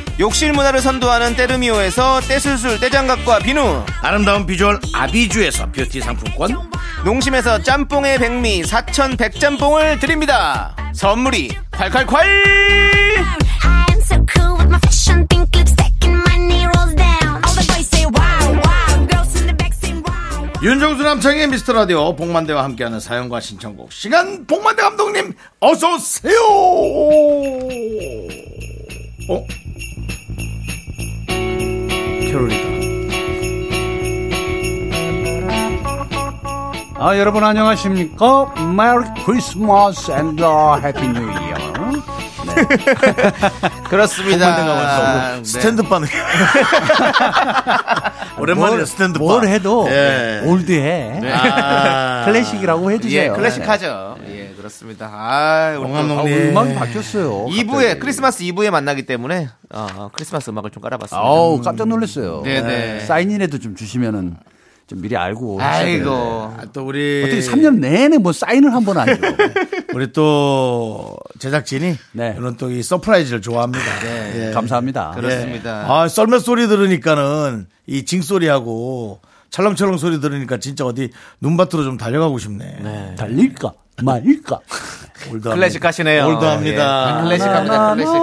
욕실 문화를 선도하는 때르미오에서 때술술 때장갑과 비누, 아름다운 비주얼 아비주에서 뷰티 상품권, 농심에서 짬뽕의 백미 사천 백짬뽕을 드립니다. 선물이 콸콸콸. 윤정수 남창의 미스터라디오 복만대와 함께하는 사연과 신청곡 시간. 복만대 감독님 어서오세요. 어? 아, 여러분 안녕하십니까? 메리 크리스마스 앤드 해피 뉴 이어. 그렇습니다. 아, 스탠드 반응. 네. 오랜만에 스탠드 반. 뭘 해도 예. 올드해. 네. 아. 클래식이라고 해주세요. 예, 클래식하죠. 네. 예, 그렇습니다. 아, 감독님 음악이 바뀌었어요. 이 부에 갑자기. 크리스마스 이 부에 만나기 때문에 어, 크리스마스 음악을 좀 깔아봤습니다. 아우, 깜짝 놀랐어요. 네네. 네. 사인인에도 좀 주시면은. 좀 미리 알고. 아이고. 아, 또 우리. 어떻게 삼 년 내내 뭐 사인을 한 번 안 줘. 우리 또 제작진이. 네. 이런 또 이 서프라이즈를 좋아합니다. 네. 네. 감사합니다. 그렇습니다. 네. 아, 썰몇 소리 들으니까는 이 징소리하고 찰렁찰렁 소리 들으니까 진짜 어디 눈밭으로 좀 달려가고 싶네. 네. 달릴까? 말까? 클래식 하시네요. 올드합니다. 예. 클래식 합니다. 클래식. 예.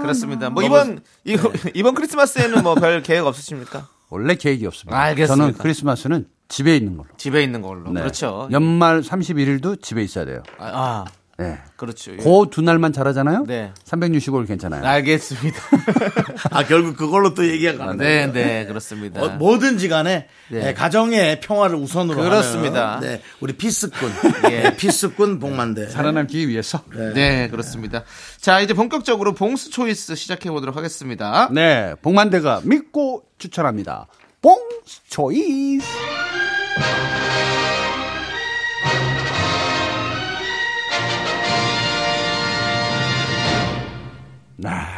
그렇습니다. 뭐 이번, 네. 이번 크리스마스에는 뭐 별 계획 없으십니까? 원래 계획이 없습니다. 알겠습니다. 저는 크리스마스는 집에 있는 걸로. 집에 있는 걸로. 네. 그렇죠. 연말 삼십일 일도 집에 있어야 돼요. 아, 아. 네, 그렇죠. 그 두 날만 잘하잖아요. 네, 삼백육십오 일 괜찮아요. 알겠습니다. 아, 결국 그걸로 또 얘기가 가는 거예요. 네, 네, 그렇습니다. 어, 뭐든지 간에 네. 네, 가정의 평화를 우선으로. 그렇습니다. 하면, 네, 우리 피스꾼, 예, 피스꾼 복만대 살아남기 위해서. 네, 네, 그렇습니다. 자, 이제 본격적으로 봉스 초이스 시작해 보도록 하겠습니다. 네, 복만대가 믿고 추천합니다. 봉스 초이스.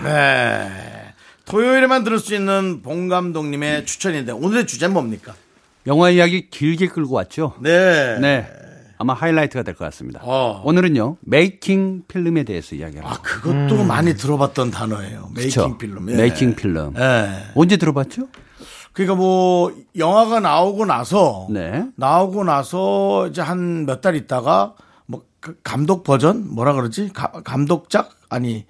네. 토요일에만 들을 수 있는 봉 감독님의 추천인데 오늘의 주제는 뭡니까? 영화 이야기 길게 끌고 왔죠. 네. 네. 아마 하이라이트가 될 것 같습니다. 어. 오늘은요, 메이킹 필름에 대해서 이야기합니다. 아, 그것도 음. 많이 들어봤던 단어예요. 메이킹 필름. 예. 메이킹 필름. 예. 언제 들어봤죠? 그러니까 뭐 영화가 나오고 나서, 네. 나오고 나서 이제 한 몇 달 있다가 뭐 감독 버전 뭐라 그러지? 가, 감독작 아니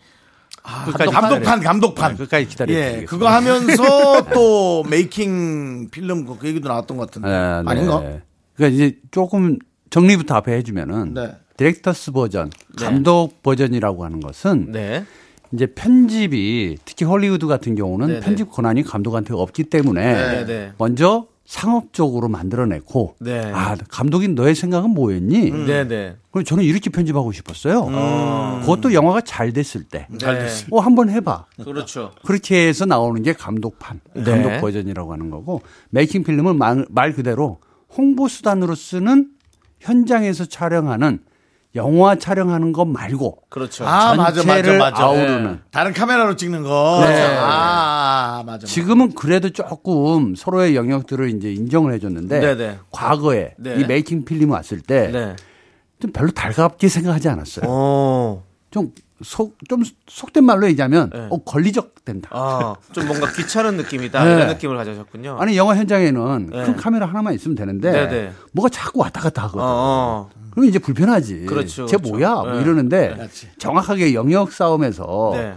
아, 감독, 감독판 감독판 네, 끝까지 기다리고 예, 그거 하면서 또 메이킹 필름 그 얘기도 나왔던 것 같은데 네, 네. 아닌가? 그러니까 이제 조금 정리부터 앞에 해주면은 네. 디렉터스 버전, 감독 네. 버전이라고 하는 것은 네. 이제 편집이 특히 헐리우드 같은 경우는 네네. 편집 권한이 감독한테 없기 때문에 네네. 먼저 상업적으로 만들어내고 네네. 아 감독인 너의 생각은 뭐였니? 네네. 그럼 저는 이렇게 편집하고 싶었어요. 음. 그것도 영화가 잘 됐을 때, 잘 됐을 때, 어 한번 해봐. 그렇죠. 그렇게 해서 나오는 게 감독판, 네. 감독 버전이라고 하는 거고 메이킹 필름은 말, 말 그대로 홍보 수단으로 쓰는 현장에서 촬영하는. 영화 촬영하는 것 말고 그렇죠. 아, 맞아, 맞아, 맞아. 아우르는 네. 다른 카메라로 찍는 거. 네. 아, 맞아. 지금은 그래도 조금 서로의 영역들을 이제 인정을 해줬는데 네네. 과거에 네. 이 메이킹 필름 왔을 때 좀 네. 별로 달갑게 생각하지 않았어요. 좀 속, 좀 속된 말로 얘기하면 네. 어, 걸리적된다. 아, 좀 뭔가 귀찮은 느낌이다 네. 이런 느낌을 가져셨군요. 아니 영화 현장에는 네. 큰 카메라 하나만 있으면 되는데 네네. 뭐가 자꾸 왔다 갔다 하거든. 어. 그럼 이제 불편하지. 그렇죠. 쟤 그렇죠. 뭐야? 네. 뭐 이러는데 그렇지. 정확하게 영역 싸움에서 네.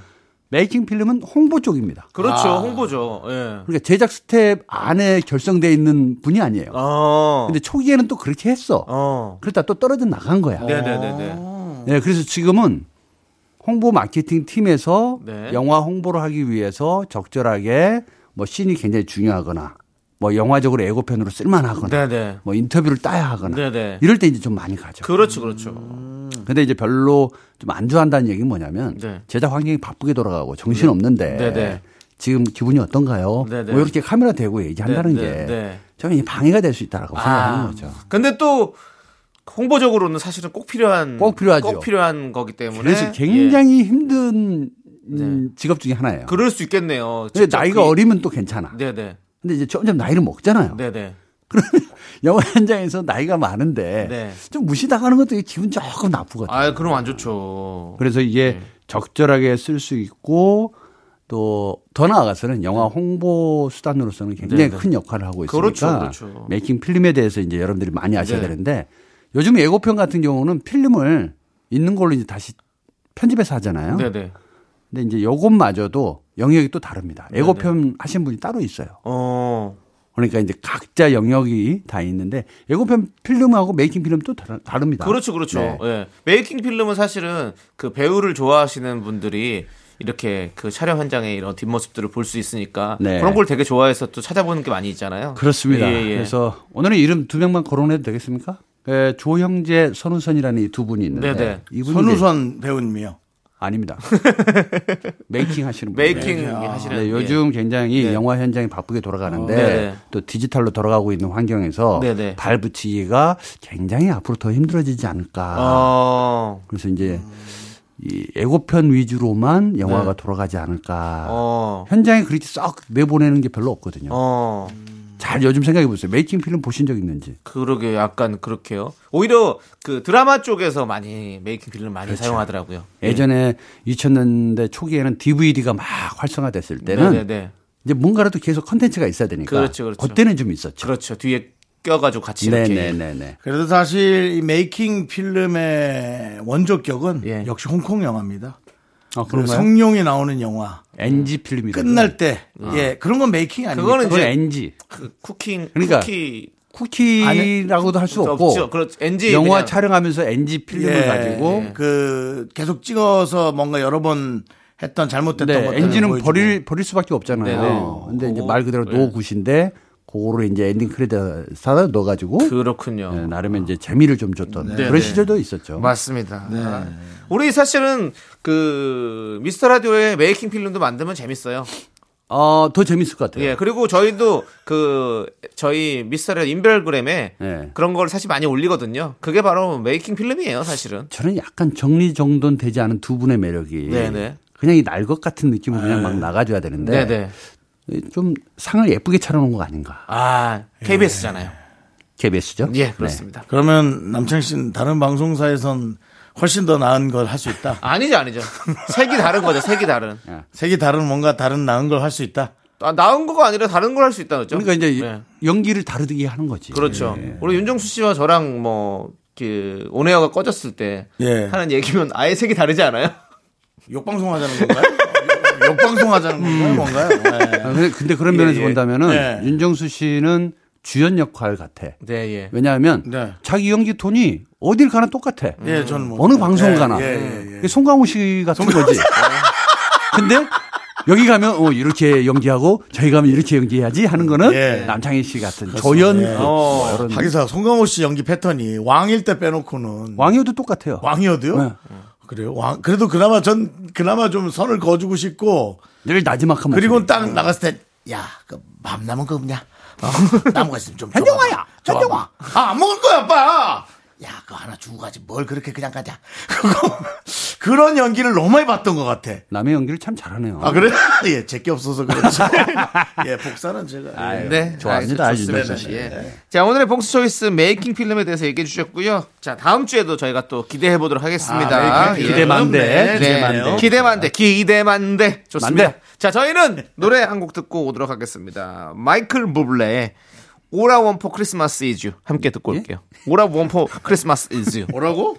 메이킹 필름은 홍보 쪽입니다. 그렇죠. 아. 홍보죠. 네. 그러니까 제작 스텝 안에 결성되어 있는 분이 아니에요. 어. 근데 초기에는 또 그렇게 했어. 어. 그러다 또 떨어져 나간 거야. 네네네네. 어. 네, 그래서 지금은 홍보 마케팅 팀에서 네. 영화 홍보를 하기 위해서 적절하게 뭐 씬이 굉장히 중요하거나 뭐 영화적으로 예고편으로 쓸만하거나, 네네. 뭐 인터뷰를 따야 하거나, 네네. 이럴 때 이제 좀 많이 가죠. 그렇죠, 그렇죠. 음. 근데 이제 별로 좀 안주한다는 얘기는 뭐냐면 네. 제작 환경이 바쁘게 돌아가고 정신 없는데 네네. 지금 기분이 어떤가요? 네네. 뭐 이렇게 카메라 대고 얘기한다는 네네. 게 저는 방해가 될 수 있다라고 아. 생각하는 거죠. 근데 또 홍보적으로는 사실은 꼭 필요한, 꼭 필요하죠. 꼭 필요한 거기 때문에 그래서 굉장히 예. 힘든 네. 직업 중에 하나예요. 그럴 수 있겠네요. 근데 나이가 그... 어리면 또 괜찮아. 네네. 근데 이제 점점 나이를 먹잖아요. 네네. 그러면 영화 현장에서 나이가 많은데 네. 좀 무시당하는 것도 기분 조금 나쁘거든요. 아, 그럼 안 좋죠. 그래서 이게 네. 적절하게 쓸 수 있고 또 더 나아가서는 영화 홍보 수단으로서는 굉장히 네네. 큰 역할을 하고 있으니까 그렇죠, 그렇죠. 메이킹 필름에 대해서 이제 여러분들이 많이 아셔야 네. 되는데 요즘 예고편 같은 경우는 필름을 있는 걸로 이제 다시 편집해서 하잖아요. 네네. 근데 이제 요것마저도 영역이 또 다릅니다. 예고편 네네. 하신 분이 따로 있어요. 어. 그러니까 이제 각자 영역이 다 있는데 예고편 필름하고 메이킹 필름 또 다릅니다. 그렇죠, 그렇죠. 네. 네. 메이킹 필름은 사실은 그 배우를 좋아하시는 분들이 이렇게 그 촬영 현장의 이런 뒷모습들을 볼 수 있으니까 네. 그런 걸 되게 좋아해서 또 찾아보는 게 많이 있잖아요. 그렇습니다. 예, 예. 그래서 오늘은 이름 두 명만 거론해도 되겠습니까? 네, 조형재, 선우선이라는 이 두 분이 있는데 이분이 선우선 배우님이요. 아닙니다. 메이킹 하시는 분이에요. 메이킹 하시는 네, 요즘 굉장히 네. 영화 현장이 바쁘게 돌아가는데 어, 또 디지털로 돌아가고 있는 환경에서 네네. 발 붙이기가 굉장히 앞으로 더 힘들어지지 않을까. 어. 그래서 이제 이 예고편 위주로만 영화가 네. 돌아가지 않을까. 어. 현장에 그렇게 썩 내보내는 게 별로 없거든요. 어. 잘 요즘 생각해 보세요. 메이킹 필름 보신 적 있는지. 그러게요. 약간 그렇게요. 오히려 그 드라마 쪽에서 많이 메이킹 필름 많이 그렇죠. 사용하더라고요. 예전에 네. 이천 년대 초기에는 디브이디가 막 활성화됐을 때는 네네네. 이제 뭔가라도 계속 컨텐츠가 있어야 되니까. 그렇죠, 그렇죠. 그때는 좀 있었죠. 그렇죠. 뒤에 껴가지고 같이 이렇게. 네네네. 그래도 사실 이 메이킹 필름의 원조격은 예. 역시 홍콩 영화입니다. 아, 그런 성룡이 나오는 영화. 엔지 필름이죠. 끝날 때. 아. 예, 그런 건 메이킹이 아니에요. 그거는 이제 엔지. 그 쿠킹. 그러니까 쿠키. 쿠키라고도 할 수 없고. 그렇죠. 엔지. 영화 그냥. 촬영하면서 엔지 필름을 예, 가지고 예. 그 계속 찍어서 뭔가 여러 번 했던 잘못됐던 것들. 엔지는 보여주고. 버릴 버릴 수밖에 없잖아요. 네네. 근데 이제 말 그대로 네. 노굿인데 그거를 이제 엔딩 크레딧에다 넣어가지고. 그렇군요. 네, 나름의 이제 재미를 좀 줬던 네네. 그런 시절도 있었죠. 맞습니다. 네. 아. 우리 사실은 그 미스터 라디오의 메이킹 필름도 만들면 재밌어요. 어, 더 재밌을 것 같아요. 예, 그리고 저희도 그 저희 미스터 라디오 인별그램에 네. 그런 걸 사실 많이 올리거든요. 그게 바로 메이킹 필름이에요, 사실은. 저는 약간 정리정돈 되지 않은 두 분의 매력이 네네. 그냥 이 날 것 같은 느낌으로 그냥 막 나가줘야 되는데. 네네. 좀 상을 예쁘게 차려놓은 거 아닌가. 아, 케이비에스잖아요. 예. 케이비에스죠? 예, 그렇습니다. 네. 그러면 남창희 씨는 다른 방송사에선 훨씬 더 나은 걸 할 수 있다? 아니죠, 아니죠. 색이 다른 거죠, 색이 다른. 예. 색이 다른 뭔가 다른 나은 걸 할 수 있다? 아, 나은 거가 아니라 다른 걸 할 수 있다는 거죠. 그러니까 이제 예. 연기를 다르게 하는 거지. 그렇죠. 예. 우리 윤정수 씨와 저랑 뭐 그 온에어가 꺼졌을 때 예. 하는 얘기면 아예 색이 다르지 않아요? 욕방송 하자는 건가요? 욕방송 하자는 건 뭔가요? 네. 아, 근데, 근데 그런 면에서 예, 예. 본다면은 예. 윤정수 씨는 주연 역할 같아. 네, 예. 왜냐하면 네. 자기 연기 톤이 어딜 가나 똑같아. 예, 저는 뭐, 어느 방송 예, 가나. 예, 예, 예. 송강호 씨 같은 송강호 거지. 근데 여기 가면 어, 이렇게 연기하고 저기 가면 이렇게 연기해야지 하는 거는 예. 남창희 씨 같은 조연. 예. 어, 뭐 하기사 송강호 씨 연기 패턴이 왕일 때 빼놓고는 왕이어도 똑같아요. 왕이어도요? 네. 그래요. 왕 그래도 그나마 전 그나마 좀 선을 거주고 싶고 늘 나지막한. 그리고 딱 나갔을 때 야, 그 밥 남은 거 없냐? 남은 거 있으면 좀. 현정아야, 현정아. 아, 안 먹을 거야, 아빠. 야, 그거 하나 주고 가지. 뭘 그렇게 그냥 가자. 그런 연기를 너무 많이 봤던 것 같아. 남의 연기를 참 잘하네요. 아, 그래? 예, 제게 없어서 그렇죠. 예, 복사는 제가. 아유, 네. 좋아합니다. 알겠습니다. 예. 네. 자, 오늘의 봉수 초이스 메이킹 필름에 대해서 얘기해 주셨고요. 자, 다음 주에도 저희가 또 기대해 보도록 하겠습니다. 아, 예. 기대만대. 네. 기대만대. 기대만대. 기대만대. 좋습니다. 만대. 자, 저희는 노래 한 곡 듣고 오도록 하겠습니다. 마이클 부블레의 오라 원포 크리스마스 이즈 유 함께 듣고 올게요. 예? 오라 원포 크리스마스 이즈 유 뭐라고?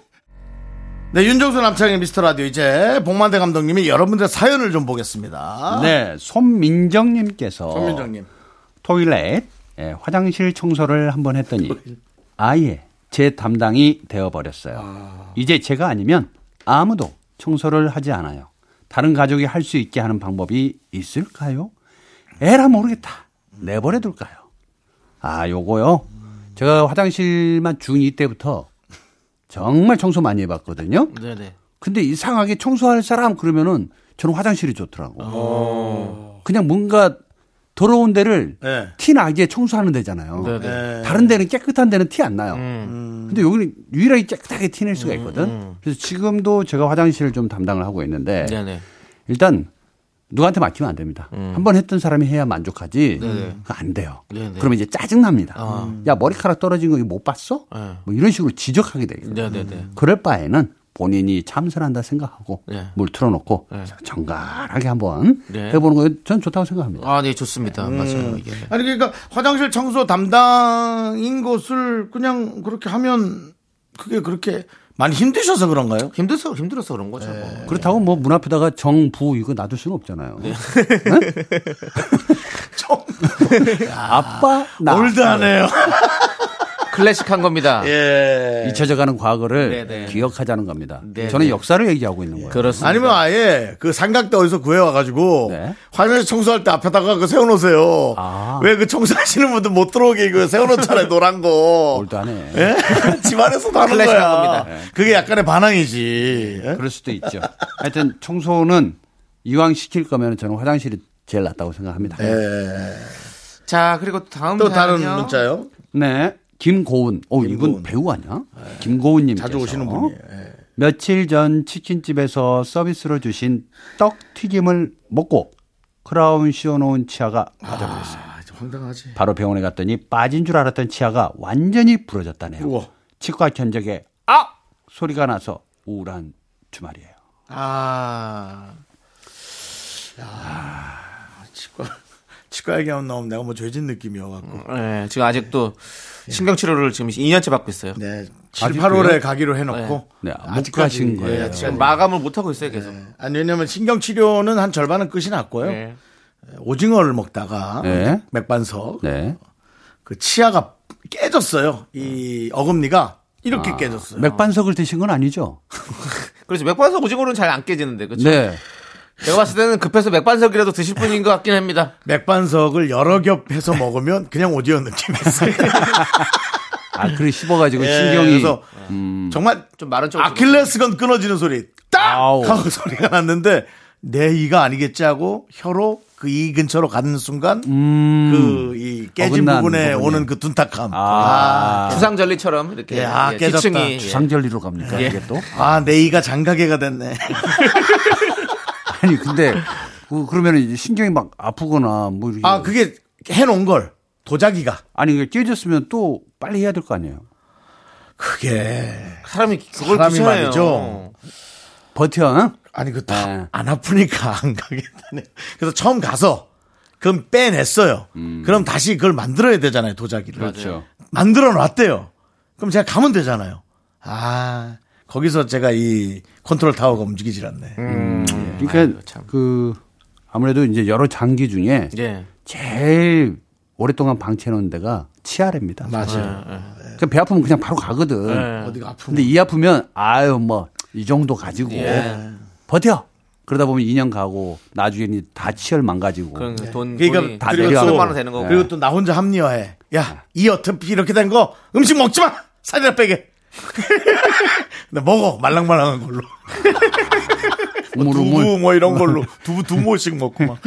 네, 윤정수 남창의 미스터라디오 이제 복만대 감독님이 여러분들의 사연을 좀 보겠습니다. 네, 손민정님께서 손민정님 토일렛 예, 화장실 청소를 한번 했더니 아예 제 담당이 되어버렸어요. 아... 이제 제가 아니면 아무도 청소를 하지 않아요. 다른 가족이 할 수 있게 하는 방법이 있을까요? 에라 모르겠다. 내버려 둘까요? 아, 요거요. 제가 화장실만 중이 때부터 정말 청소 많이 해봤거든요. 네네. 근데 이상하게 청소할 사람 그러면은 저는 화장실이 좋더라고. 오. 그냥 뭔가 더러운 데를 네. 티 나게 청소하는 데잖아요. 네네. 다른 데는 깨끗한 데는 티 안 나요. 음. 근데 여기는 유일하게 깨끗하게 티 낼 수가 있거든. 음. 그래서 지금도 제가 화장실을 좀 담당을 하고 있는데 네네. 일단 누구한테 맡기면 안 됩니다. 음. 한번 했던 사람이 해야 만족하지. 안 돼요. 네네. 그러면 이제 짜증납니다. 아. 야, 머리카락 떨어진 거 못 봤어? 네. 뭐 이런 식으로 지적하게 되거든요. 음. 그럴 바에는 본인이 참선한다 생각하고 네. 물 틀어놓고 네. 정갈하게 한번 네. 해보는 거 전 좋다고 생각합니다. 아, 네, 좋습니다. 음. 맞아요. 이게. 아니, 그러니까 화장실 청소 담당인 것을 그냥 그렇게 하면 그게 그렇게 많이 힘드셔서 그런가요? 힘들어서 힘들어서 그런 거죠. 네. 그렇다고 뭐 문 앞에다가 정부 이거 놔둘 수는 없잖아요. 네. 네? 정 아빠 나 올드하네요. 클래식한 겁니다. 예. 잊혀져가는 과거를 네네. 기억하자는 겁니다. 네네. 저는 역사를 얘기하고 있는 거예요. 그렇습니다. 아니면 아예 그 삼각대 어디서 구해와가지고 네. 화장실 청소할 때 앞에다가 그 세워놓으세요. 아. 왜 그 청소하시는 분들 못 들어오게 이거 세워놓잖아요. 노란 거. 뭘도 안 해. 예? 집안에서도 하는 거야. 클래식한 겁니다. 네. 그게 약간의 반항이지. 네. 예? 그럴 수도 있죠. 하여튼 청소는 이왕 시킬 거면 저는 화장실이 제일 낫다고 생각합니다. 예. 자, 그리고 다음 또 다른 문자요. 네. 김고은. 어, 이분 배우 아니야? 네. 김고은님. 자주 오시는 분이에요. 네. 며칠 전 치킨집에서 서비스로 주신 떡 튀김을 먹고 크라운 씌워놓은 치아가 빠져버렸어요. 아, 황당하지. 바로 병원에 갔더니 빠진 줄 알았던 치아가 완전히 부러졌다네요. 우와. 치과 견적에 아! 소리가 나서 우울한 주말이에요. 아. 야. 아. 치과. 치과 얘기하면 나오면 내가 뭐 죄진 느낌이어갖고. 네, 지금 아직도 네. 신경치료를 지금 이 년째 받고 있어요. 네. 칠, 팔월에 가기로 해놓고. 네. 네. 아직 가신 거예요. 네, 지금 마감을 못하고 있어요, 계속. 네. 아니, 왜냐면 신경치료는 한 절반은 끝이 났고요. 네. 오징어를 먹다가. 네. 맥반석. 네. 그 치아가 깨졌어요. 이 어금니가 이렇게 아, 깨졌어요. 맥반석을 드신 건 아니죠? 그렇죠. 맥반석 오징어는 잘 안 깨지는데, 그렇죠? 네. 내가 봤을 때는 급해서 맥반석이라도 드실 분인 것 같긴 합니다. 맥반석을 여러 겹 해서 먹으면 그냥 오징어 느낌이 있어요. 아, 그래 씹어가지고 예, 신경이. 그래서 음. 정말 좀 마른 쪽. 아킬레스건 끊어지는 소리 딱 아우. 하고 소리가 났는데 내 이가 아니겠지 하고 혀로 그 이 근처로 가는 순간 음. 그 이 깨진 부분에 부분이. 오는 그 둔탁함. 아. 아. 주상절리처럼 이렇게 예, 아, 예, 깨졌다. 기층이. 주상절리로 갑니까 예. 이게 또? 아, 내 이가 장가계가 됐네. 아니 근데 그러면 신경이 막 아프거나 뭐 이렇게 아 그게 해놓은 걸 도자기가 아니 이게 깨졌으면 또 빨리 해야 될 거 아니에요? 그게 사람이 그걸 사람이 말이죠. 버텨? 응? 아니 그 다 안 아프니까 안 가겠다네. 그래서 처음 가서 그럼 빼냈어요. 음. 그럼 다시 그걸 만들어야 되잖아요 도자기를. 그렇죠. 만들어 놨대요. 그럼 제가 가면 되잖아요. 아, 거기서 제가 이 컨트롤 타워가 움직이질 않네. 음. 예. 그러니까 아유, 그 아무래도 이제 여러 장기 중에 예. 제일 오랫동안 방치해놓은 데가 치아래입니다. 맞아요. 예, 예. 그러니까 배 아프면 그냥 바로 가거든. 예. 어디가 아프면. 근데 이 아프면 아유 뭐 이 정도 가지고 예. 버텨. 그러다 보면 이 년 가고 나중에 다 치열 망가지고. 돈, 돈이 그러니까 다 내려가고. 되는 거고. 그리고 또 나 혼자 합리화해. 야, 이 어차피 이렇게 된 거 음식 먹지 마. 살이나 빼게. 근데 먹어 말랑말랑한 걸로. 뭐 두부 뭐 이런 걸로 두부 두 모씩 먹고 막.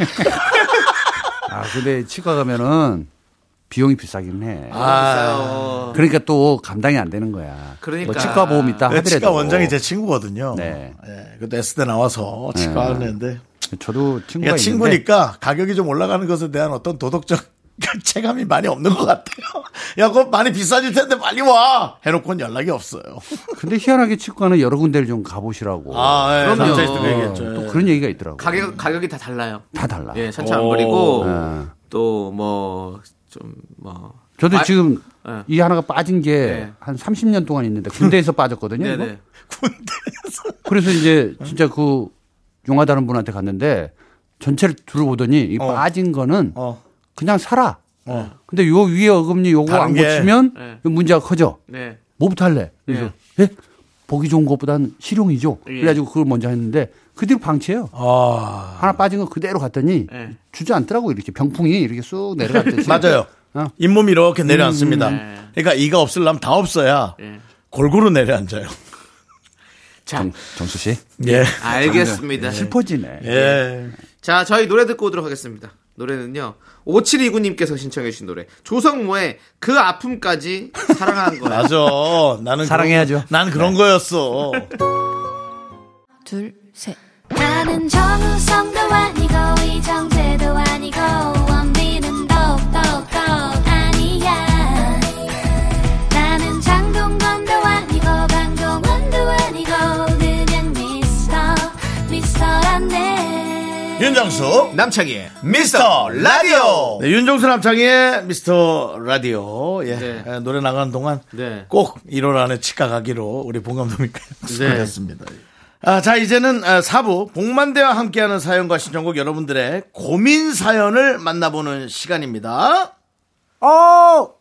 아 근데 치과 가면은 비용이 비싸긴 해. 아, 그러니까 또 감당이 안 되는 거야. 그러니까 뭐 치과 보험 있다 하더라도. 치과 원장이 제 친구거든요. 네. 네. 그것도 S대 나와서 치과 네. 하는데. 저도 친구가 있는데. 친구니까 가격이 좀 올라가는 것에 대한 어떤 도덕적 체감이 많이 없는 것 같아요. 야, 그거 많이 비싸질 텐데 빨리 와. 해놓고는 연락이 없어요. 근데 희한하게 치과는 여러 군데를 좀 가보시라고. 아, 예. 그럼요. 어, 또 그런 얘기가 있더라고요. 가격 가격이 다 달라요. 다 달라. 예, 천차 안 버리고 네. 또 뭐. 좀 뭐 저도 아, 지금 네. 이 하나가 빠진 게 한 네. 삼십 년 동안 있는데 군대에서 빠졌거든요. 군대에서. 그래서 이제 진짜 그 용하다는 분한테 갔는데 전체를 둘러보더니 이 어. 빠진 거는 어. 그냥 살아. 어. 근데 요 위에 어금니 요거 안 고치면 네. 문제가 커져. 네. 뭐부터 할래? 그래서 예? 네. 보기 좋은 것보단 실용이죠. 네. 그래가지고 그걸 먼저 했는데 그대로 방치해요. 아... 하나 빠진 거 그대로 갔더니 네. 주저앉더라고. 이렇게 병풍이 이렇게 쑥 내려갔듯이. 맞아요. 어? 잇몸이 이렇게 내려앉습니다. 음, 네. 그러니까 이가 없으려면 다 없어야 네. 골고루 내려앉아요. 자, 정, 정수 씨. 예. 알겠습니다. 슬퍼지네. 예. 예. 자, 저희 노래 듣고 오도록 하겠습니다. 노래는요. 오칠이구 님께서 신청해 주신 노래. 조성모의 그 아픔까지 사랑한 거야. 맞아. 나는 사랑해야죠. 그런, 난 그런 네. 거였어. 둘, 셋. 나는 정우성도 아니고 이정재도 아니고 원빈은 더욱더 아니야. 나는 장동건도 아니고 강동원도 아니고 그냥 미스터 미스터란데. 윤정수 남창희의 미스터 라디오. 네, 윤정수 남창희의 미스터 라디오. 예. 네. 노래 나가는 동안 네. 꼭 일월 안에 치과 가기로 우리 봉 감독님께 약속드렸습니다. 네. 아, 자, 이제는 사부 복만대와 함께하는 사연과 신청곡 여러분들의 고민 사연을 만나보는 시간입니다. 어,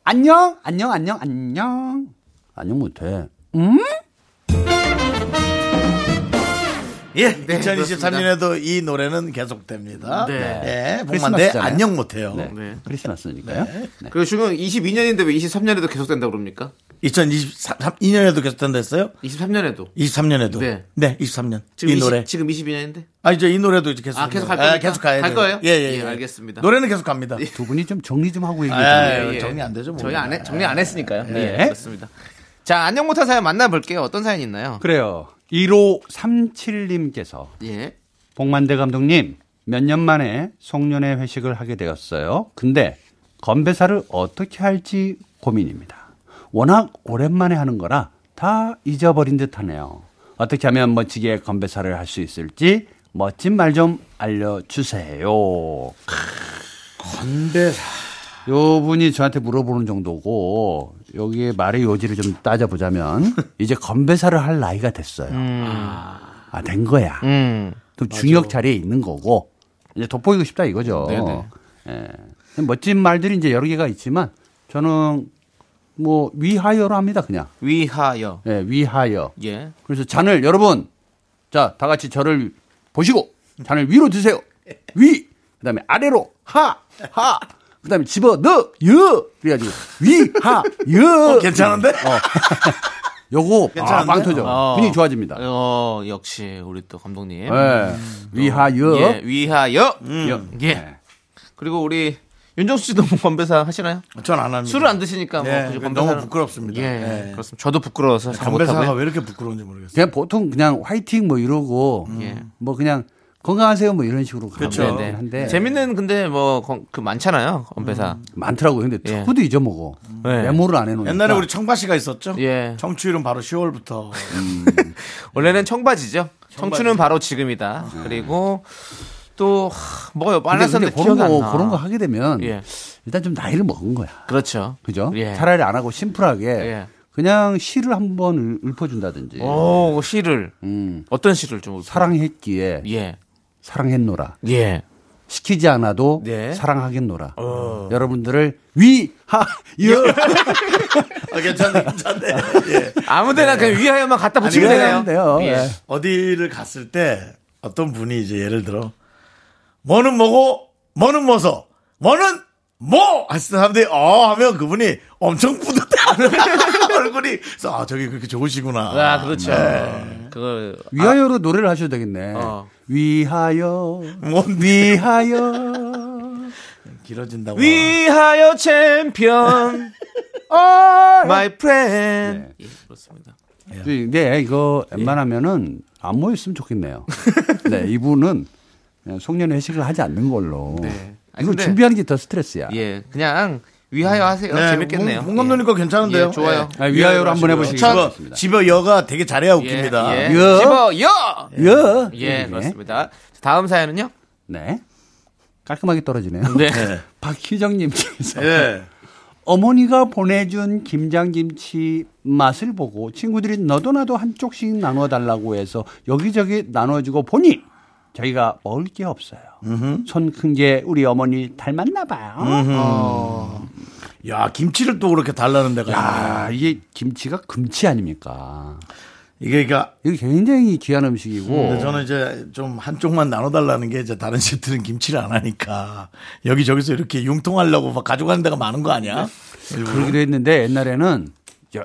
안녕, 안녕, 안녕, 안녕. 안녕 못해. 음? 예, 네, 이천이십삼 년에도 그렇습니다. 이 노래는 계속됩니다. 네. 예, 복만대 안녕 못해요. 네. 네. 크리스마스니까요. 네. 네. 그리고 지금 이십이 년인데 왜 이십삼 년에도 계속된다고 그럽니까? 이천이십이 년에도 계속된다 했어요? 이십삼 년에도. 이십삼 년에도. 네. 네, 이십삼 년. 지금 이 이십, 노래. 지금 이십이 년인데? 아, 이제 이 노래도 이제 계속. 아, 계속 갈 거예요? 아, 계속 가야 돼요. 갈 거예요? 예, 예, 예. 예, 알겠습니다. 노래는 계속 갑니다. 예. 두 분이 좀 정리 좀 하고 얘기해 주세요. 아, 예. 정리 안 되죠, 뭐. 저희 안 해, 정리 안 했으니까요. 예. 예. 그렇습니다. 자, 안녕 못한 사연 만나볼게요. 어떤 사연이 있나요? 그래요. 일오삼칠 님께서. 예. 복만대 감독님, 몇 년 만에 송년회 회식을 하게 되었어요. 근데 건배사를 어떻게 할지 고민입니다. 워낙 오랜만에 하는 거라 다 잊어버린 듯 하네요. 어떻게 하면 멋지게 건배사를 할 수 있을지 멋진 말 좀 알려주세요. 건배사. 요 분이 저한테 물어보는 정도고 여기에 말의 요지를 좀 따져보자면 이제 건배사를 할 나이가 됐어요. 음. 아, 된 거야. 음. 또 중역 자리에 있는 거고 이제 돋보이고 싶다 이거죠. 네. 멋진 말들이 이제 여러 개가 있지만 저는 뭐 위하여로 합니다. 그냥 위하여. 예, 네, 위하여. 예. 그래서 잔을 여러분, 자, 다 같이 저를 보시고 잔을 위로 드세요. 위. 그다음에 아래로 하, 하. 그다음에 집어 넣어, 여. 그래가지고 위하, 여. 어, 괜찮은데? 어. 요거 괜찮은데? 아, 빵 터져. 어. 분위기 좋아집니다. 어, 역시 우리 또 감독님. 네. 위하여. 예, 위하여. 음. 예. 예. 그리고 우리. 윤정수 씨도 뭐 건배사 하시나요? 전 안 합니다. 술을 안 드시니까 뭐 예, 건배사는... 너무 부끄럽습니다. 예, 예. 그렇습니다. 저도 부끄러워서 잘 건배사가 못하고요. 왜 이렇게 부끄러운지 모르겠어요. 그냥 보통 그냥 화이팅 뭐 이러고 음. 뭐 그냥 건강하세요 뭐 이런 식으로 가죠. 한데 재밌는 근데 뭐 그 많잖아요 건배사. 음. 많더라고요. 근데 누구도 예. 잊어먹어. 예. 메모를 안 해놓으니까. 옛날에 우리 청바지가 있었죠. 예. 청추일은 바로 시월부터. 음. 원래는 청바지죠. 청바지. 청추는 바로 지금이다. 음. 그리고. 또 뭐요? 빨랐었는데 기억이 안 나. 그런 거 하게 되면 예. 일단 좀 나이를 먹은 거야. 그렇죠. 그죠? 예. 차라리 안 하고 심플하게 예. 그냥 시를 한번 읊어준다든지. 오, 시를. 음. 어떤 시를 좀. 사랑했기에. 예. 사랑했노라. 예. 시키지 않아도 네. 사랑하겠노라. 어. 여러분들을 위하여. 아, 괜찮네, 괜찮네. 예. 아무데나 네. 그냥 위하여만 갖다 붙이면 아니, 되네요. 예. 예. 어디를 갔을 때 어떤 분이 이제 예를 들어 뭐는 뭐고 뭐는 뭐서 뭐는 뭐 하시는 사람들이 어 하면 그분이 엄청 뿌듯해. 얼굴이 그래서 아 저기 그렇게 좋으시구나. 아 그렇죠. 네. 그걸 위하여로 아. 노래를 하셔도 되겠네. 어. 위하여 위하여 길어진다고. 위하여 챔피언. My friend. 네. 예, 그렇습니다. 네. 네, 이거 웬만하면은 안 모였으면 좋겠네요. 네, 이분은 송년 회식을 하지 않는 걸로. 네. 이거 준비하는 게 더 스트레스야. 예, 그냥 위하여 하세요. 네, 재밌겠네요. 공감노니까 예. 괜찮은데요. 예, 좋아요. 예. 아, 위하여로 한번 해보시겠습니다. 집어 여가 되게 잘해야 웃깁니다. 예, 예. 여. 집어 여. 여. 예, 예. 예. 그렇습니다. 다음 사연은요. 네. 깔끔하게 떨어지네요. 네. 네. 박희정님께서. 네. 어머니가 보내준 김장김치 맛을 보고 친구들이 너도 나도 한쪽씩 나눠달라고 해서 여기저기 나눠주고 보니 저희가 먹을 게 없어요. 손 큰 게 우리 어머니 닮았나 봐요. 어. 야, 김치를 또 그렇게 달라는 데가. 야, 있네. 이게 김치가 금치 아닙니까? 이게, 그러니까 이게 굉장히 귀한 음식이고. 근데 저는 이제 좀 한쪽만 나눠달라는 게 이제 다른 집들은 김치를 안 하니까 여기저기서 이렇게 융통하려고 막 가져가는 데가 많은 거 아니야? 그러기도 했는데 옛날에는